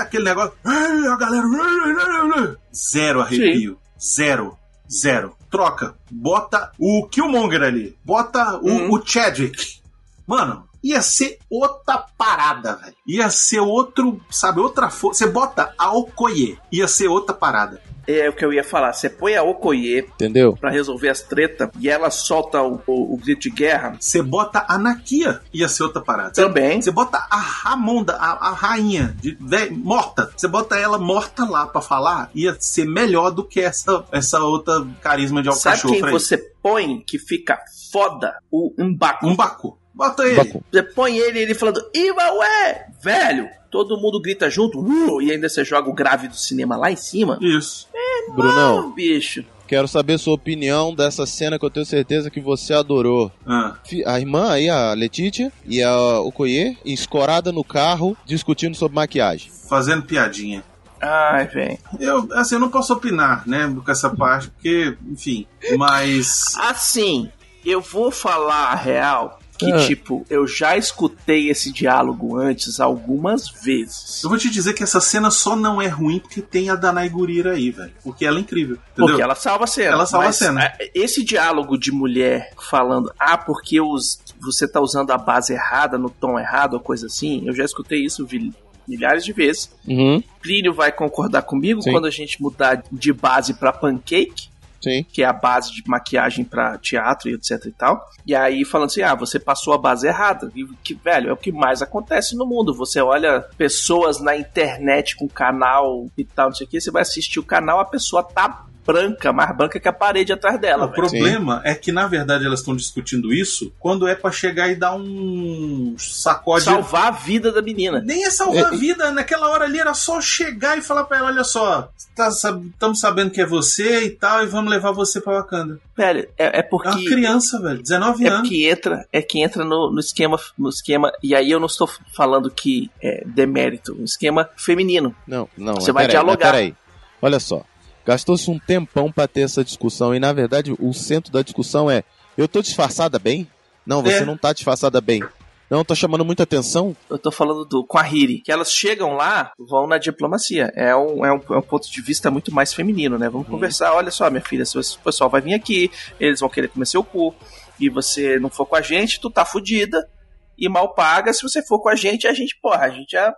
aquele negócio, a galera zero arrepio, Sim. zero, zero. Troca, bota o Killmonger ali, bota o, hum. o Chadwick. Mano, ia ser outra parada, velho. Ia ser outro, sabe, outra força. Você bota a Okoye, ia ser outra parada. É o que eu ia falar, você põe a Okoye, entendeu? Pra resolver as tretas e ela solta o, o, o grito de guerra. Você bota a Nakia, ia ser outra parada. Também. Você bota a Ramonda, a, a rainha, de, de, morta. Você bota ela morta lá pra falar, ia ser melhor do que essa, essa outra carisma de alcachofra. Sabe quem você põe que fica foda? O Umbaku. Umbaku. Bota ele. Umbaku. Você põe ele e ele falando, Iwaué, velho. Todo mundo grita junto, uh, e ainda você joga o grave do cinema lá em cima. Isso. É, Brunão, bicho. Quero saber sua opinião dessa cena que eu tenho certeza que você adorou. Ah. A irmã aí, a Letitia, e a Okoye, escorada no carro, discutindo sobre maquiagem. Fazendo piadinha. Ai, velho. Eu, assim, eu não posso opinar, né, com essa parte, porque, enfim, mas... Assim, eu vou falar a real... Que, ah. tipo, eu já escutei esse diálogo antes algumas vezes. Eu vou te dizer que essa cena só não é ruim porque tem a Danai Gurira aí, velho. Porque ela é incrível, entendeu? Porque ela salva a cena. Ela salva a cena. Esse diálogo de mulher falando, ah, porque os, você tá usando a base errada, no tom errado, ou coisa assim, eu já escutei isso, vi milhares de vezes. Uhum. Plínio vai concordar comigo Sim. quando a gente mudar de base pra pancake. Sim. Que é a base de maquiagem pra teatro e etc e tal. E aí falando assim, ah, você passou a base errada. E que, velho, é o que mais acontece no mundo. Você olha pessoas na internet com canal e tal, não sei o que. Você vai assistir o canal, a pessoa tá branca, mais branca que a parede atrás dela. O velho. problema Sim. é que, na verdade, elas estão discutindo isso quando é pra chegar e dar um sacode... Salvar a vida da menina. Nem é salvar é, a vida. Naquela hora ali era só chegar e falar pra ela, olha só, estamos tá, sabendo que é você e tal, e vamos levar você pra Wakanda. Velho, é, é porque... É uma criança, velho, dezenove é anos. Que entra, é que entra no, no, esquema, no esquema... E aí eu não estou falando que é demérito, um esquema feminino. Não, não. Você vai aí, dialogar. Peraí, olha só. Gastou-se um tempão pra ter essa discussão e, na verdade, o centro da discussão é eu tô disfarçada bem? Não, você é. não tá disfarçada bem. Não, tô chamando muita atenção. Eu tô falando do, com a Riri, que elas chegam lá, vão na diplomacia. É um, é um, é um ponto de vista muito mais feminino, né? Vamos hum. conversar, olha só, minha filha, se o pessoal vai vir aqui, eles vão querer comer seu cu, e você não for com a gente, tu tá fudida e mal paga. Se você for com a gente, a gente, porra, a gente é,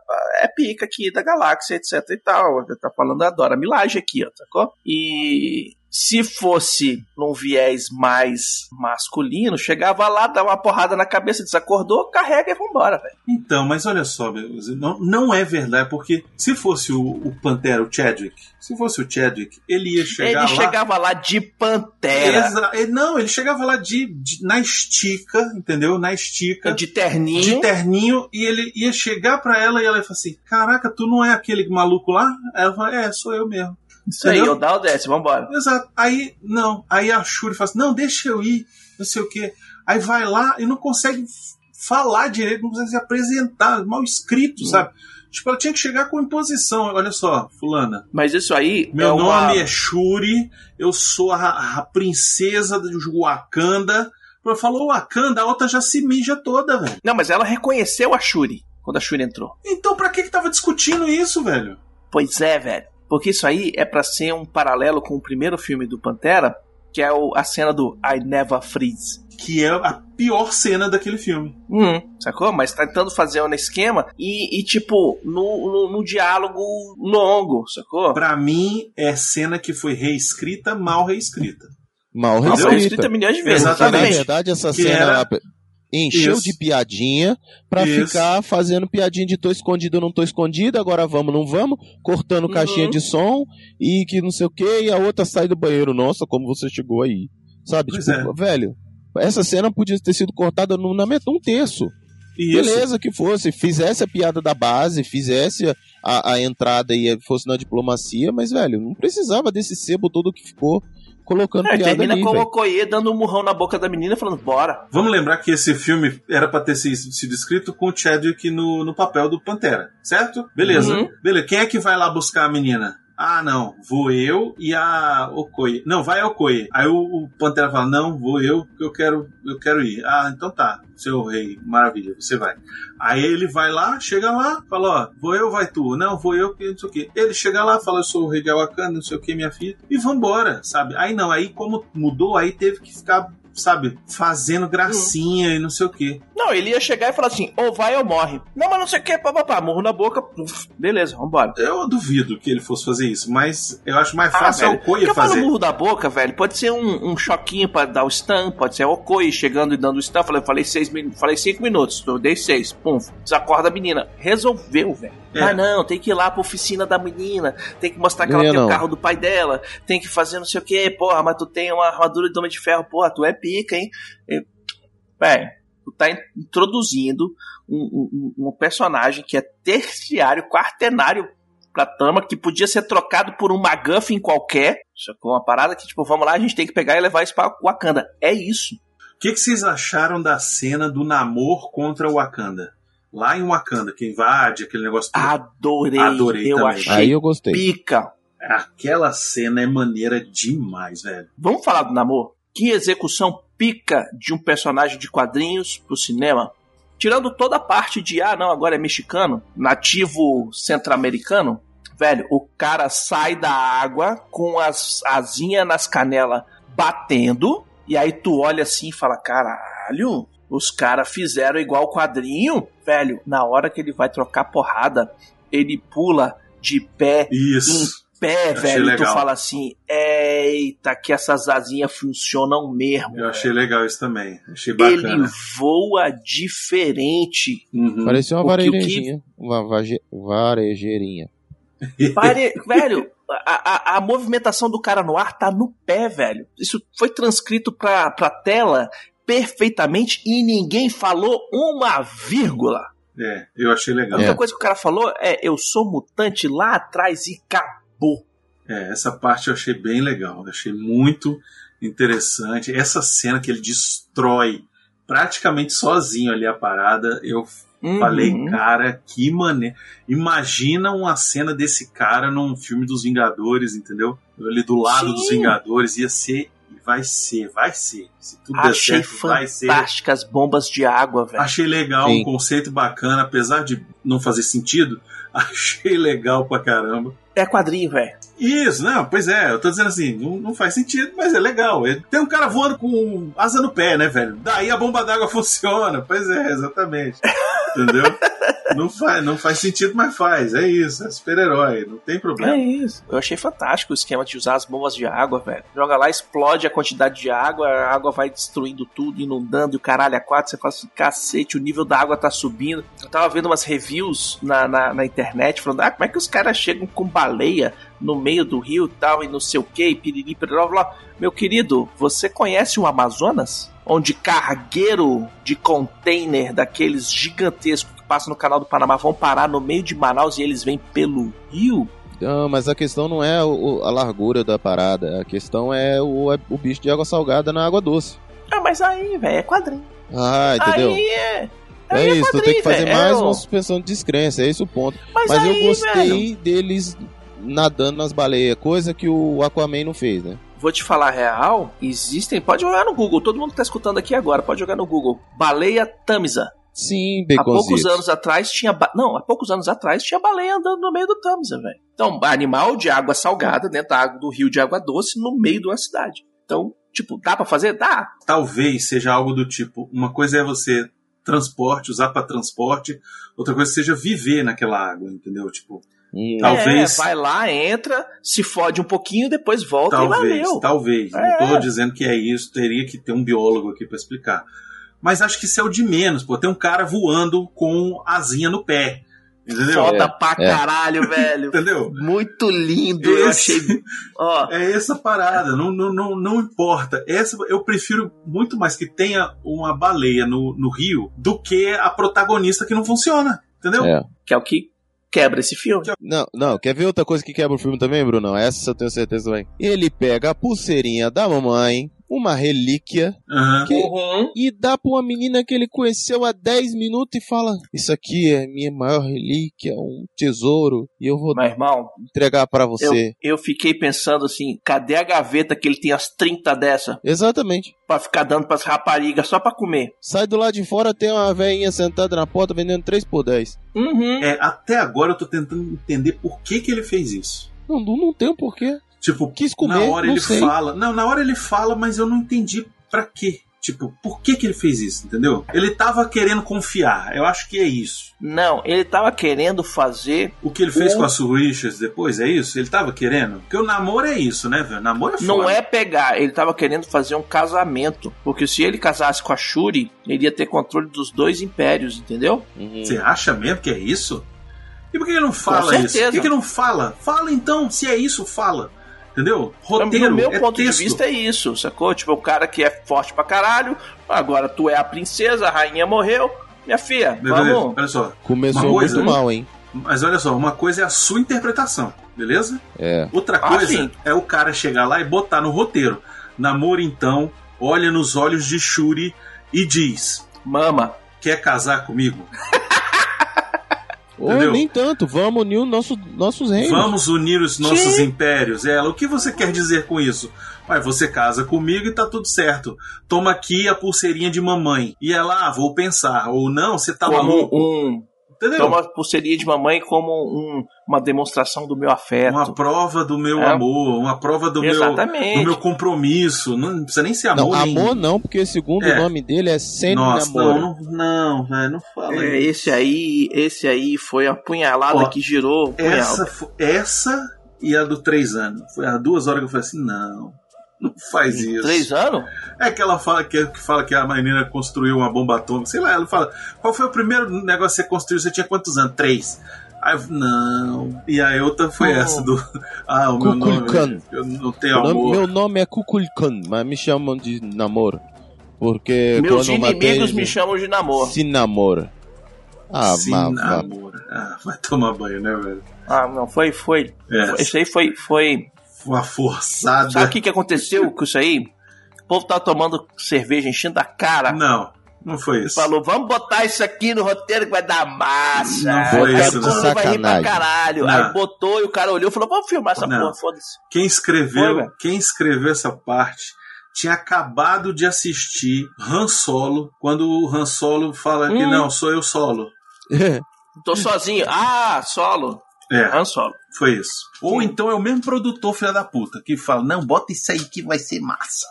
é pica aqui da galáxia, etc e tal. Tá falando a Dora Milagem aqui, ó, sacou? E... se fosse num viés mais masculino, chegava lá, dava uma porrada na cabeça, desacordou, carrega e vambora, velho. Então, mas olha só, não, não é verdade, porque se fosse o, o Pantera, o Chadwick, se fosse o Chadwick, ele ia chegar ele lá... Ele chegava lá de Pantera. Exa... Não, ele chegava lá de, de, na estica, entendeu? Na estica. De terninho. De terninho, e ele ia chegar pra ela e ela ia falar assim, caraca, tu não é aquele maluco lá? Ela fala, é, sou eu mesmo. Isso aí, eu dá o desce, vambora. Exato. Aí, não. Aí a Shuri fala assim, não, deixa eu ir, não sei o quê. Aí vai lá e não consegue falar direito, não consegue se apresentar, mal escrito, hum. sabe? Tipo, ela tinha que chegar com imposição. Olha só, fulana. Mas isso aí... Meu é nome uma... é Shuri, eu sou a, a princesa de Wakanda. Ela falou Wakanda, a outra já se mija toda, velho. Não, mas ela reconheceu a Shuri, quando a Shuri entrou. Então pra que que tava discutindo isso, velho? Pois é, velho. Porque isso aí é pra ser um paralelo com o primeiro filme do Pantera, que é o, a cena do I Never Freeze. Que é a pior cena daquele filme. Hum, sacou? Mas tá tentando fazer um esquema e, e tipo, no, no, no diálogo longo, sacou? Pra mim, é cena que foi reescrita, mal reescrita. Mal reescrita. Mal reescrita milhões de vezes. Exatamente. Porque, na verdade, essa que cena... Era... Encheu isso. de piadinha pra isso. ficar fazendo piadinha de tô escondido, não tô escondido, agora vamos, não vamos, cortando uhum. caixinha de som e que não sei o que, e a outra sai do banheiro, nossa, como você chegou aí, sabe? Tipo, é. velho, essa cena podia ter sido cortada no, na metade, um terço. Isso. Beleza que fosse, fizesse a piada da base, fizesse a, a, a entrada e fosse na diplomacia, mas, velho, não precisava desse sebo todo que ficou colocando é, piada ali. Termina com o Okoye dando um murrão na boca da menina falando, bora. Vamos lembrar que esse filme era pra ter sido escrito com o Chadwick no, no papel do Pantera, certo? Beleza. Uhum. Beleza. Quem é que vai lá buscar a menina? Ah, não. Vou eu e a Okoye. Não, vai a Okoye. Aí o, o Pantera fala, não, vou eu, porque eu quero, eu quero ir. Ah, então tá. Seu rei, maravilha, você vai. Aí ele vai lá, chega lá, fala, ó, vou eu, vai tu. Não, vou eu, que não sei o quê. Ele chega lá, fala, eu sou o rei de Wakanda, não sei o quê, minha filha. E vambora, sabe? Aí não, aí como mudou, aí teve que ficar, sabe, fazendo gracinha uhum. e não sei o quê. Não, ele ia chegar e falar assim, ou vai ou morre. Não, mas não sei o quê, papapá, morro na boca, puf, beleza, vambora. Eu duvido que ele fosse fazer isso, mas eu acho mais fácil ah, a Okoye fazer. Porque eu falo morro da boca, velho, pode ser um, um choquinho pra dar o stun, pode ser a Okoye chegando e dando o stun, falei, falei seis Falei cinco minutos, eu dei seis, pum, desacorda a menina. Resolveu, velho. É. Ah, não, tem que ir lá pra oficina da menina, tem que mostrar que ela tem o carro do pai dela, tem que fazer não sei o que, porra, mas tu tem uma armadura de Homem de Ferro, porra, tu é pica, hein? Velho, tu tá introduzindo um, um, um personagem que é terciário, quartenário pra trama, que podia ser trocado por um MacGuffin qualquer, só que uma parada que, tipo, vamos lá, a gente tem que pegar e levar isso pra Wakanda. É isso. O que, que vocês acharam da cena do Namor contra o Wakanda? Lá em Wakanda, que invade aquele negócio... Todo. Adorei, Adorei eu também. Achei Aí eu gostei. Pica. Aquela cena é maneira demais, velho. Vamos falar do Namor? Que execução pica de um personagem de quadrinhos pro cinema. Tirando toda a parte de, ah, não, agora é mexicano, nativo centro-americano. Velho, o cara sai da água com as asinhas nas canelas batendo... E aí tu olha assim e fala, caralho, os caras fizeram igual o quadrinho, velho. Na hora que ele vai trocar porrada, ele pula de pé Isso. em pé, Eu velho. E tu fala assim, eita, que essas asinhas funcionam mesmo. Eu achei velho. legal isso também, achei bacana. Ele voa diferente. Uhum. Parecia uma varejeirinha, que... uma vaje... varejeirinha. Pare... velho... A, a, a movimentação do cara no ar tá no pé, velho. Isso foi transcrito pra, pra tela perfeitamente e ninguém falou uma vírgula. É, eu achei legal. A única é. coisa que o cara falou é, eu sou mutante lá atrás e acabou. É, essa parte eu achei bem legal. Eu achei muito interessante. Essa cena que ele destrói praticamente sozinho ali a parada, eu... Uhum. Falei, cara, que maneiro. Imagina uma cena desse cara num filme dos Vingadores, entendeu? Ele do lado Sim. dos Vingadores ia ser, Vai ser, vai ser. Se tudo Achei der certo, vai ser. Achei fantásticas bombas de água, velho. Achei legal, Sim. um conceito bacana, apesar de não fazer sentido. Achei legal pra caramba. É quadrinho, velho. Isso, não, pois é, eu tô dizendo assim, não, não faz sentido, mas é legal. Tem um cara voando com asa no pé, né, velho? Daí a bomba d'água funciona. Pois é, exatamente. Entendeu? Não faz, não faz sentido, mas faz. É isso, é super-herói, não tem problema. É isso. Eu achei fantástico o esquema de usar as bombas de água, velho. Joga lá, explode a quantidade de água, a água vai destruindo tudo, inundando, e o caralho a quatro, você faz assim, cacete, o nível da água tá subindo. Eu tava vendo umas reviews na, na, na internet, falando, ah, como é que os caras chegam com baleia no meio do rio e tal, e não sei o que, piriri, piriri, blá. Meu querido, você conhece o Amazonas? Onde cargueiro de container daqueles gigantescos que passam no canal do Panamá vão parar no meio de Manaus e eles vêm pelo rio? Não, mas a questão não é o, a largura da parada, a questão é o, o bicho de água salgada na água doce. Ah, mas aí, velho, é quadrinho. Ah, entendeu? Aí é... É, é isso, tu tem que fazer véio. mais uma suspensão de descrença, é esse o ponto. Mas, mas aí, eu gostei velho. deles nadando nas baleias, coisa que o Aquaman não fez, né? Vou te falar real, existem... Pode jogar no Google, todo mundo que tá escutando aqui agora, pode jogar no Google. Baleia Tâmisa. Sim, Baconzitos. Há poucos anos atrás tinha... Ba... Não, há poucos anos atrás tinha baleia andando no meio do Tâmisa, velho. Então, animal de água salgada dentro da água, do rio de água doce no meio de uma cidade. Então, tipo, dá pra fazer? Dá. Talvez seja algo do tipo, uma coisa é você... transporte, usar para transporte, outra coisa seja viver naquela água, entendeu? Tipo, hum. talvez... É, vai lá, entra, se fode um pouquinho, depois volta talvez, e valeu. Talvez, é. Não tô dizendo que é isso, teria que ter um biólogo aqui para explicar. Mas acho que isso é o de menos, pô, tem um cara voando com asinha no pé, entendeu? Foda é. pra é. caralho, velho. Entendeu? Muito lindo, Esse... eu achei... Ó. É essa parada, não, não, não, não importa. Essa, eu prefiro muito mais que tenha uma baleia no, no rio do que a protagonista que não funciona, entendeu? É. Que é o que quebra esse filme. Não, não, quer ver outra coisa que quebra o filme também, Bruno? Essa eu tenho certeza também. Ele pega a pulseirinha da mamãe... Uma relíquia uhum. Que, uhum. e dá pra uma menina que ele conheceu há dez minutos e fala, isso aqui é minha maior relíquia, um tesouro, e eu vou Mas, irmão, entregar pra você. Eu, eu fiquei pensando assim, cadê a gaveta que ele tem as trinta dessa? Exatamente. Pra ficar dando pras raparigas só pra comer. Sai do lado de fora, tem uma velhinha sentada na porta vendendo três por dez. Uhum. É, até agora eu tô tentando entender por que que ele fez isso. Não, não tem o um porquê. Tipo, quis comer, na hora ele sei. fala. Não, na hora ele fala, mas eu não entendi pra quê. Tipo, por que que ele fez isso, entendeu? Ele tava querendo confiar, eu acho que é isso. Não, ele tava querendo fazer... O que ele fez o... com a Sue Richards depois, é isso? Ele tava querendo? Porque o namoro é isso, né, velho? O namoro é foda. Não é pegar, ele tava querendo fazer um casamento. Porque se ele casasse com a Shuri, ele ia ter controle dos dois impérios, entendeu? Uhum. Você acha mesmo que é isso? E por que ele não fala isso? Por que ele não fala? Fala então, se é isso, fala. Entendeu? Roteiro, no meu é ponto texto. de vista é isso, sacou? Tipo, o cara que é forte pra caralho, agora tu é a princesa, a rainha morreu, minha filha, beleza, vamos. Olha só. Começou coisa, muito mal, hein? Mas olha só, uma coisa é a sua interpretação, beleza? É. Outra coisa ah, é o cara chegar lá e botar no roteiro. Namor, então, olha nos olhos de Shuri e diz: mama, quer casar comigo? Ou oh, nem tanto, vamos unir os nosso, nossos reinos. Vamos unir os nossos que? impérios. Ela, o que você quer dizer com isso? Ué, você casa comigo e tá tudo certo. Toma aqui a pulseirinha de mamãe. E ela, ah, vou pensar. Ou não, você tá como maluco. Um, Entendeu? Toma a pulseirinha de mamãe como um, uma demonstração do meu afeto. Uma prova do meu é. amor, uma prova do meu, do meu compromisso. Não precisa nem ser amor. Não, amor nem. não, porque segundo é. o nome dele é sempre Nossa, namoro. Não, não, velho, não fala é, isso. Esse aí, esse aí foi a punhalada Ó, que girou. Essa, essa e a do três anos. Foi as duas horas que eu falei assim, não, não faz e isso. Três anos? É que ela fala que, que fala que a menina construiu uma bomba atômica. Sei lá, ela fala, qual foi o primeiro negócio que você construiu? Você tinha quantos anos? Três. Aí, não. E a outra foi oh. essa do. Ah, o meu nome. Eu não tenho amor. Nome, meu nome é Kukulkan, mas me chamam de namoro. Porque. Meus inimigos me chamam de namoro. Se namora. Ah, Se namora. Ah, vai tomar banho, né, velho? Ah, não, foi. foi. É. Isso aí foi. foi... Uma forçada. Sabe o que, que aconteceu com isso aí? O povo tava tomando cerveja, enchendo a cara. Não. Não foi isso. Falou, vamos botar isso aqui no roteiro que vai dar massa. Não foi isso, não. Sacanagem. Vai rir pra caralho. Não. Aí botou e o cara olhou e falou, vamos filmar essa não. porra, foda-se. Quem escreveu, foi, quem escreveu essa parte tinha acabado de assistir Han Solo, quando o Han Solo fala hum. que não, sou eu solo. Tô sozinho. Ah, solo. É, Han Solo. Foi isso. Ou então é o mesmo produtor, filha da puta, que fala, não, bota isso aí que vai ser massa.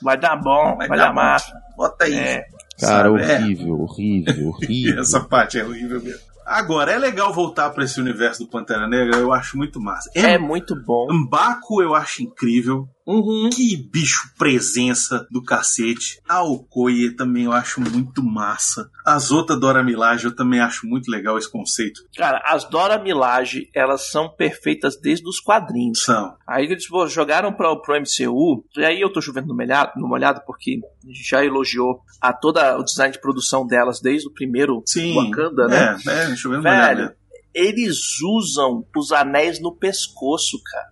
Vai dar bom, vai, vai dar, dar massa. massa. Bota aí. É. Cara, sabe? horrível, é. horrível, horrível. Essa parte é horrível mesmo. Agora, é legal voltar pra esse universo do Pantera Negra, eu acho muito massa. É, é muito bom. M'Baku eu acho incrível. Uhum. Que bicho presença do cacete. A Okoye também eu acho muito massa. As outras Dora Milaje eu também acho muito legal esse conceito. Cara, as Dora Milaje, elas são perfeitas desde os quadrinhos. São. Aí eles jogaram pra, pro M C U, e aí eu tô chovendo no molhado, no molhado porque a gente já elogiou a todo o design de produção delas desde o primeiro Sim, Wakanda, né? É, é, chovendo no molhado. Velho, eles usam os anéis no pescoço, cara.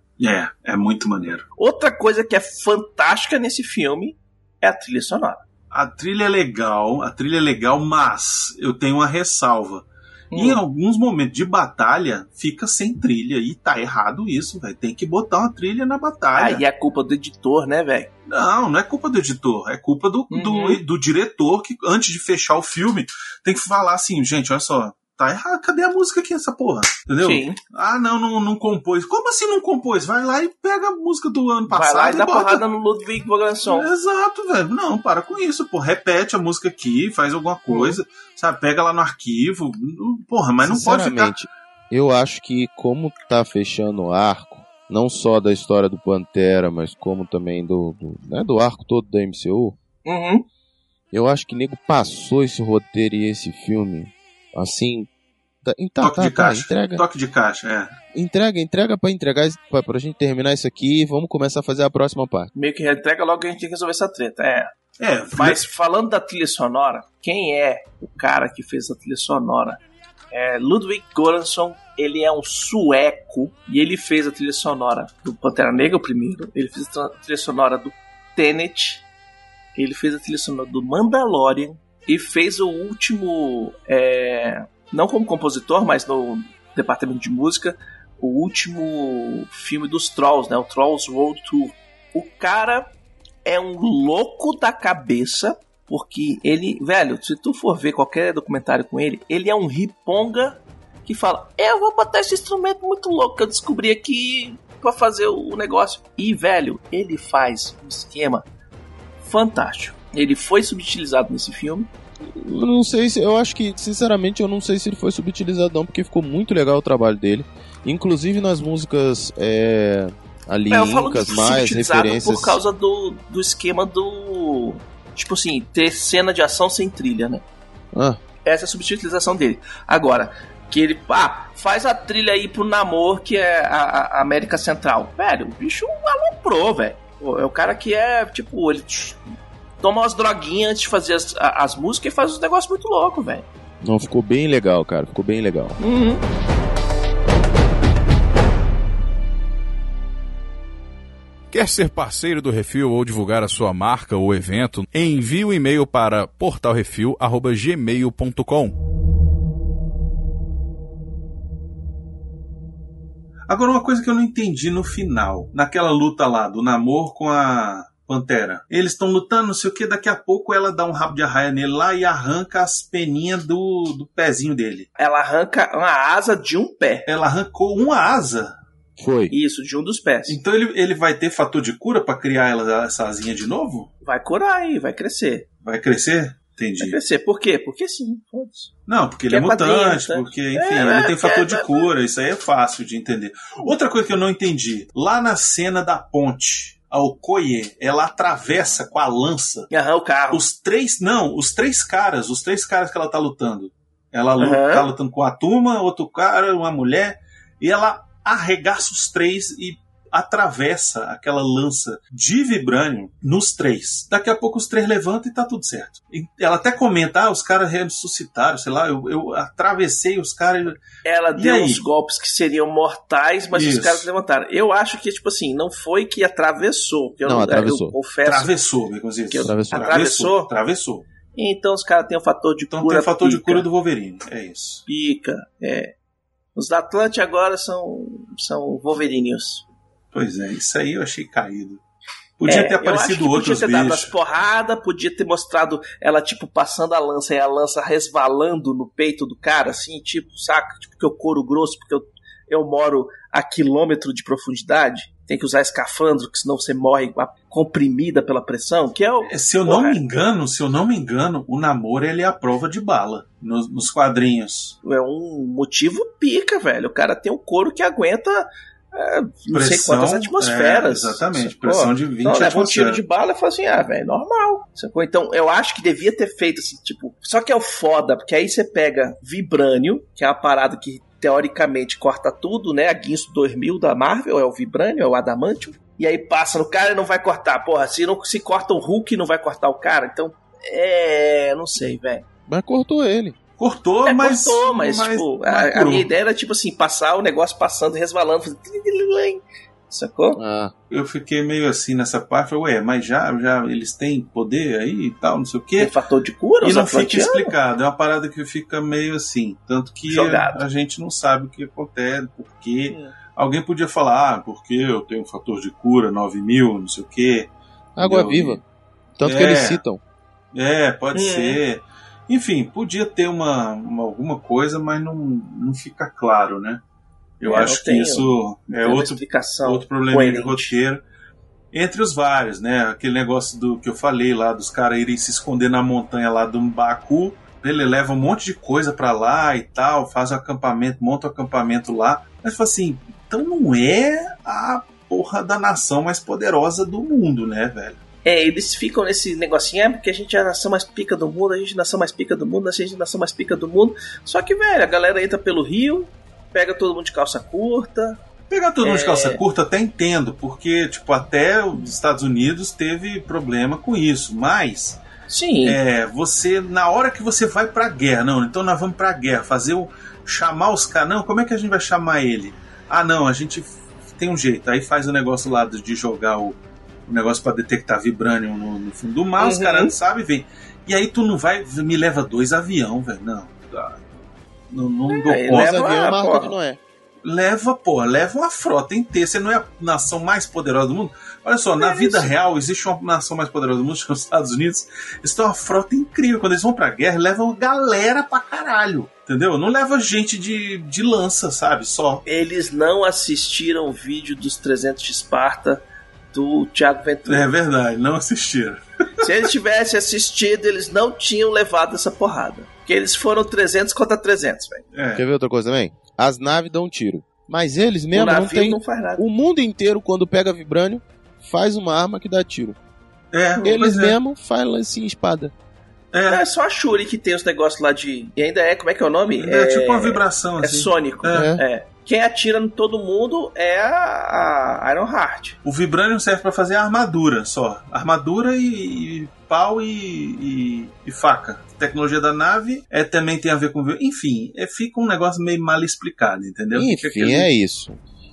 É, é muito maneiro. Outra coisa que é fantástica nesse filme é a trilha sonora. A trilha é legal, a trilha é legal, mas eu tenho uma ressalva. Hum. Em alguns momentos de batalha, fica sem trilha. E tá errado isso, velho. Tem que botar uma trilha na batalha. Aí é culpa do editor, né, velho? Não, não é culpa do editor. É culpa do, uhum. do, do diretor que, antes de fechar o filme, tem que falar assim, gente, olha só. Tá errado, cadê a música aqui, essa porra? Entendeu? Sim. Ah, não, não, não compôs. Como assim não compôs? Vai lá e pega a música do ano passado. Vai lá e, e dá bota... porrada no Ludwig Bogansson. Exato, velho. Não, para com isso, pô. Repete a música aqui, faz alguma coisa, uhum. sabe? Pega lá no arquivo. Porra, mas não pode ficar... Eu acho que como tá fechando o arco, não só da história do Pantera, mas como também do, do, né, do arco todo da M C U, uhum. eu acho que nego passou esse roteiro e esse filme... Assim, tá, tá, toque, tá, de tá, caixa, entrega, toque de caixa, é. Entrega, entrega pra entregar, pra, pra gente terminar isso aqui e vamos começar a fazer a próxima parte. Meio que entrega logo que a gente tem que resolver essa treta, é. é Mas né? Falando da trilha sonora, quem é o cara que fez a trilha sonora? É, Ludwig Göransson, ele é um sueco e ele fez a trilha sonora do Pantera Negra, o primeiro, ele fez a trilha sonora do Tenet, ele fez a trilha sonora do Mandalorian, e fez o último, é, não como compositor, mas no departamento de música, o último filme dos Trolls, né? O Trolls World Tour. O cara é um louco da cabeça, porque ele, velho, se tu for ver qualquer documentário com ele, ele é um riponga que fala, eu vou botar esse instrumento muito louco que eu descobri aqui pra fazer o negócio. E, velho, ele faz um esquema fantástico. Ele foi subutilizado nesse filme? Eu não sei, se, eu acho que, sinceramente, eu não sei se ele foi subutilizado não, porque ficou muito legal o trabalho dele. Inclusive nas músicas é, ali, é, incas, mais, referências... por causa do, do esquema do... Tipo assim, ter cena de ação sem trilha, né? Ah. Essa é a subutilização dele. Agora, que ele... Ah, faz a trilha aí pro Namor, que é a, a América Central. Velho, o bicho aloprou, velho. É o cara que é, tipo, ele... Toma umas droguinhas antes de fazer as, as músicas e faz uns negócios muito loucos, velho. Não, ficou bem legal, cara. Ficou bem legal. Uhum. Quer ser parceiro do Refil ou divulgar a sua marca ou evento? Envie um e-mail para portal refil arroba gmail ponto com. Agora, uma coisa que eu não entendi no final. Naquela luta lá do Namor com a... Pantera. Eles estão lutando, não sei o que, daqui a pouco ela dá um rabo de arraia nele lá e arranca as peninhas do, do pezinho dele. Ela arranca uma asa de um pé. Ela arrancou uma asa? Foi. Isso, de um dos pés. Então ele, ele vai ter fator de cura pra criar ela, essa asinha de novo? Vai curar aí, vai crescer. Vai crescer? Entendi. Vai crescer. Por quê? Porque sim, todos. Não, porque, porque ele é, é mutante, padrinho, porque, enfim, é, ele tem fator é, de cura, isso aí é fácil de entender. Outra coisa que eu não entendi, lá na cena da ponte... A Okoye, ela atravessa com a lança. Aham, uhum, o carro. Os três, não, os três caras, os três caras que ela tá lutando. Ela uhum. luta, tá lutando com a turma, outro cara, uma mulher, e ela arregaça os três e atravessa aquela lança de vibranium nos três. Daqui a pouco os três levantam e tá tudo certo. E ela até comenta, ah, os caras ressuscitaram, sei lá, eu, eu atravessei os caras... Ela e deu aí? Uns golpes que seriam mortais, mas Isso. os caras levantaram. Eu acho que, tipo assim, não foi que atravessou. Que eu, não, atravessou. Eu confesso atravessou, meu Deus. Atravessou. Atravessou? Atravessou. Atravessou. Então os caras têm o fator de então, cura. Então tem o fator pica. De cura do Wolverine, é isso. Pica, é. Os da Atlântida agora são, são Wolverinios. Pois é, isso aí eu achei caído. Podia é, ter aparecido outros bichos. Podia ter dado as porradas, podia ter mostrado ela, tipo, passando a lança e a lança resvalando no peito do cara, assim, tipo, saca? Tipo, que eu couro grosso, porque eu, eu moro a quilômetro de profundidade, tem que usar escafandro, que senão você morre comprimida pela pressão, que é o... Se eu Porra. não me engano, se eu não me engano, o Namor, ele é a prova de bala, nos, nos quadrinhos. É um motivo pica, velho. O cara tem um couro que aguenta... É, não pressão, sei quantas atmosferas. É, exatamente, sacou? Pressão de vinte então, atmosferas. Leva um tiro de bala e fala assim, ah, velho, normal. Sacou? Então, eu acho que devia ter feito assim, tipo... Só que é o foda, porque aí você pega Vibranium, que é uma parada que teoricamente corta tudo, né? A Guinso dois mil da Marvel é o Vibranium, é o Adamantium. E aí passa no cara e não vai cortar. Porra, se, não, se corta o Hulk, não vai cortar o cara. Então, é... não sei, velho. Mas cortou ele. Cortou, é, mas... Cortou, mas, mas tipo, a, a minha ideia era, tipo assim, passar o negócio passando, resvalando, fazendo... Sacou? Ah. Eu fiquei meio assim nessa parte, ué, mas já, já eles têm poder aí e tal, não sei o quê. Tem fator de cura? E não fica explicado, é uma parada que fica meio assim, tanto que Jogado. a gente não sabe o que acontece, porque é. alguém podia falar, ah, porque eu tenho um fator de cura, nove mil, não sei o quê. Água entendeu? viva, tanto é, que eles citam. É, pode é. ser... Enfim, podia ter uma, uma, alguma coisa, mas não, não fica claro, né? Eu é, acho eu tenho, que isso é outro, outro problema de roteiro. Entre os vários, né? Aquele negócio do que eu falei lá, dos caras irem se esconder na montanha lá do Mbaku. Ele leva um monte de coisa pra lá e tal, faz o acampamento, monta o acampamento lá. Mas fala assim, então não é a porra da nação mais poderosa do mundo, né, velho? É, eles ficam nesse negocinho, é porque a gente é a nação mais pica do mundo, a gente é a nação mais pica do mundo, a gente é a nação mais pica do mundo. Só que, velho, a galera entra pelo rio, pega todo mundo de calça curta. Pegar todo é... mundo de calça curta até entendo, porque, tipo, até os Estados Unidos teve problema com isso, mas... Sim. É, você, na hora que você vai pra guerra, não, então nós vamos pra guerra, fazer o... chamar os caras, não, como é que a gente vai chamar ele? Ah, não, a gente tem um jeito, aí faz o negócio lá de jogar o o negócio pra detectar Vibranium no, no fundo do mar, uhum. os caras não sabem, vem. E aí tu não vai, me leva dois avião, velho, não. Não, não é, dou conta. Leva, não é. Leva, pô, leva uma frota inteira, você não é a nação mais poderosa do mundo? Olha só, é na isso. vida real, existe uma nação mais poderosa do mundo, que os Estados Unidos, eles têm uma frota incrível, quando eles vão pra guerra, levam galera pra caralho. Entendeu? Não leva gente de, de lança, sabe, só. Eles não assistiram o vídeo dos trezentos de Esparta, do Thiago Ventura. É verdade, não assistiram. Se eles tivessem assistido, eles não tinham levado essa porrada. Porque eles foram trezentos contra trezentos, velho. É. Quer ver outra coisa também? As naves dão um tiro. Mas eles mesmo não têm... Não faz nada. O mundo inteiro, quando pega Vibranium, faz uma arma que dá tiro. É, eles mesmo é. fazem lancinho e espada. É. Não, é só a Shuri que tem os negócios lá de... E ainda é, como é que é o nome? É, é tipo uma vibração, é, assim. É sônico. É. é. Quem atira em todo mundo é a, a Ironheart. O Vibranium serve pra fazer armadura só. Armadura e, e pau e, e, e faca. Tecnologia da nave é, também tem a ver com... Enfim, é, fica um negócio meio mal explicado, entendeu? Enfim, aquele... é isso.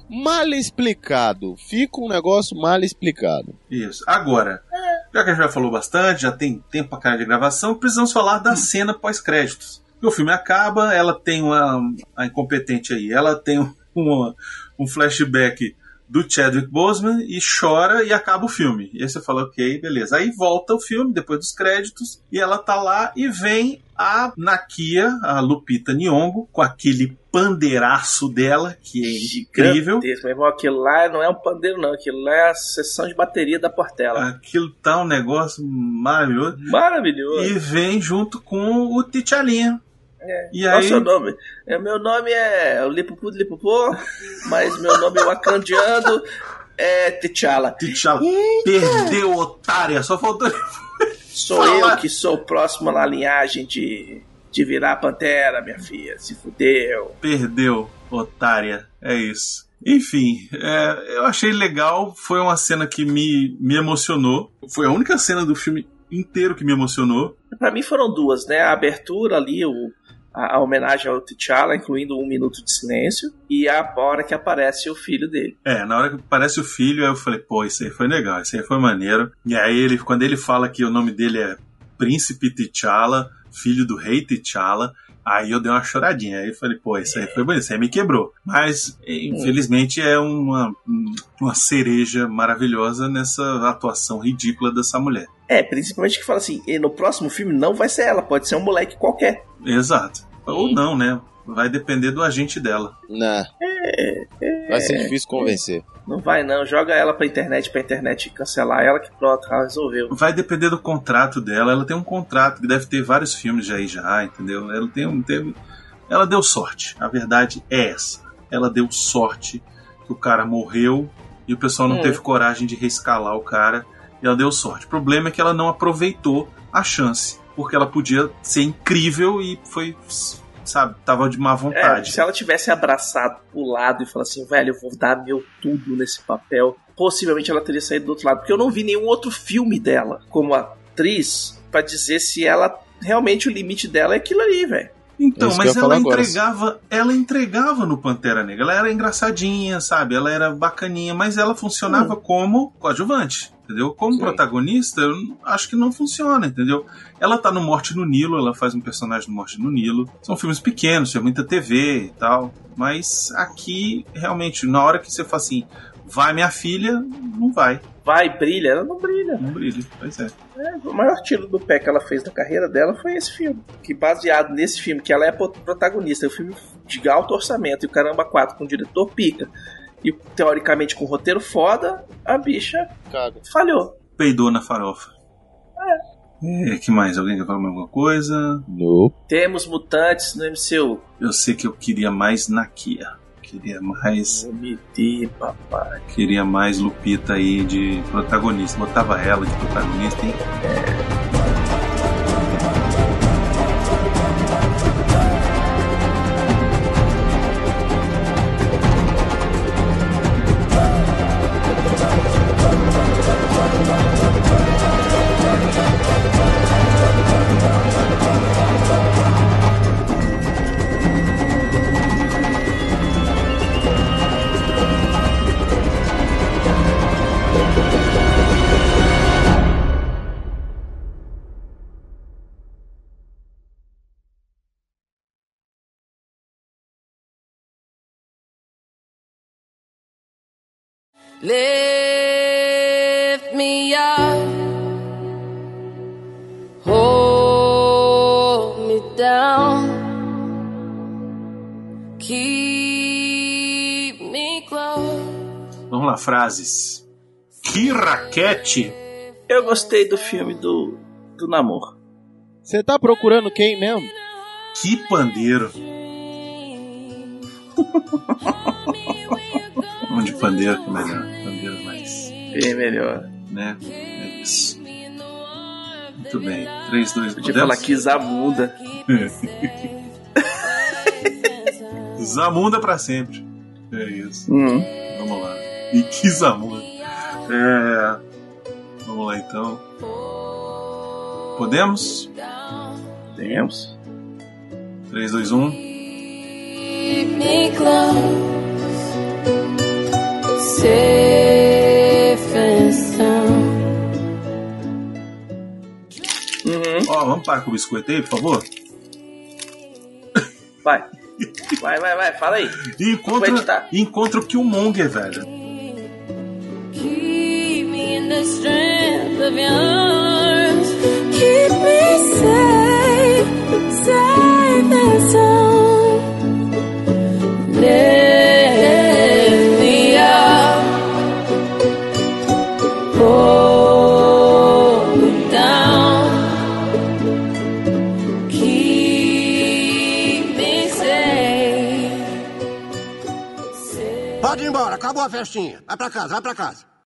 Mal explicado. Fica um negócio mal explicado. Isso. Agora, é. já que a gente já falou bastante, já tem tempo pra caralho de gravação, precisamos falar da hum. cena pós-créditos. O filme acaba, ela tem uma... A incompetente aí, ela tem uma, um flashback do Chadwick Boseman e chora e acaba o filme. E aí você fala, ok, beleza. Aí volta o filme, depois dos créditos, e ela tá lá e vem a Nakia, a Lupita Nyong'o, com aquele pandeiraço dela, que é incrível. Meu irmão, aquilo lá não é um pandeiro não, aquilo lá é a sessão de bateria da Portela. Aquilo tá um negócio maravilhoso. Maravilhoso. E vem junto com o T'Challa. É. E Qual aí... o seu nome? É, meu nome é Lipupu de Lipupô, mas meu nome é Wakandiano, é T'Challa. T'Challa. Perdeu, otária, só faltou. Sou Fala. eu que sou próximo na linhagem de, de virar pantera, minha filha. Se fudeu. Perdeu, otária. É isso. Enfim, é, eu achei legal. Foi uma cena que me, me emocionou. Foi a única cena do filme inteiro que me emocionou. Pra mim foram duas, né? A abertura ali, o. A homenagem ao T'Challa, incluindo um minuto de silêncio, e a hora que aparece o filho dele. É, na hora que aparece o filho, aí eu falei, pô, isso aí foi legal, isso aí foi maneiro. E aí, ele, quando ele fala que o nome dele é Príncipe T'Challa, filho do rei T'Challa. Aí eu dei uma choradinha, aí eu falei, pô, isso aí foi bonito, isso aí me quebrou. Mas, infelizmente, é uma, uma cereja maravilhosa nessa atuação ridícula dessa mulher. É, principalmente que fala assim, no próximo filme não vai ser ela, pode ser um moleque qualquer. Exato. Ou não, né? Vai depender do agente dela. Não. É, é, vai ser difícil convencer. Não vai não, joga ela pra internet, pra internet cancelar ela que pronto, ela resolveu. Vai depender do contrato dela, ela tem um contrato que deve ter vários filmes já aí já, entendeu? Ela tem um... Teve... Ela deu sorte, a verdade é essa. Ela deu sorte que o cara morreu e o pessoal não hum. teve coragem de reescalar o cara e ela deu sorte. O problema é que ela não aproveitou a chance, porque ela podia ser incrível e foi... Sabe, tava de má vontade. É, se ela tivesse abraçado pro lado e falado assim, velho, eu vou dar meu tudo nesse papel, possivelmente ela teria saído do outro lado, porque eu não vi nenhum outro filme dela como atriz pra dizer se ela, realmente o limite dela é aquilo ali, velho. Então, é mas ela entregava, agora. ela entregava no Pantera Negra, ela era engraçadinha, sabe, ela era bacaninha, mas ela funcionava hum. como coadjuvante. Entendeu? Como Sim. protagonista, eu acho que não funciona, entendeu? Ela tá no Morte no Nilo, ela faz um personagem no Morte no Nilo. São filmes pequenos, tem muita T V e tal. Mas aqui, realmente, na hora que você fala assim, vai minha filha, não vai. Vai, brilha, ela não brilha. Não brilha, pois é. é. O maior tiro do pé que ela fez na carreira dela foi esse filme. Que baseado nesse filme, que ela é a protagonista, é um filme de alto orçamento, e o Caramba quatro com o diretor pica. E, teoricamente, com o roteiro foda, a bicha Caga. falhou. Peidou na farofa. É. É, que mais? Alguém quer falar mais alguma coisa? Não. Temos mutantes no M C U. Eu sei que eu queria mais Nakia. Queria mais... M D, papai. Queria mais Lupita aí de protagonista. Botava ela de protagonista, hein? É... Lift me up, hold me down, keep me close. Vamos lá, frases. Que raquete! Eu gostei do filme do, do Namor. Você tá procurando quem mesmo? Que pandeiro! De pandeiro que melhor, pandeiro mais. Bem melhor. Né? É isso. Muito bem. três, dois, um. Podia falar que Zamunda. Zamunda pra sempre. É isso. Uhum. Vamos lá. E que Zamunda. É. Vamos lá então. Podemos? Podemos. três, dois, um. Uhum. Ó, vamos parar com o biscoito aí, por favor. Vai. Vai, vai, vai, fala aí. Encontra, encontra o Killmonger, velho. Keep me in the strength of your arms. Keep me safe, safe and sound. Let me out. Pode ir embora, acabou a festinha. Vai pra casa, vai pra casa.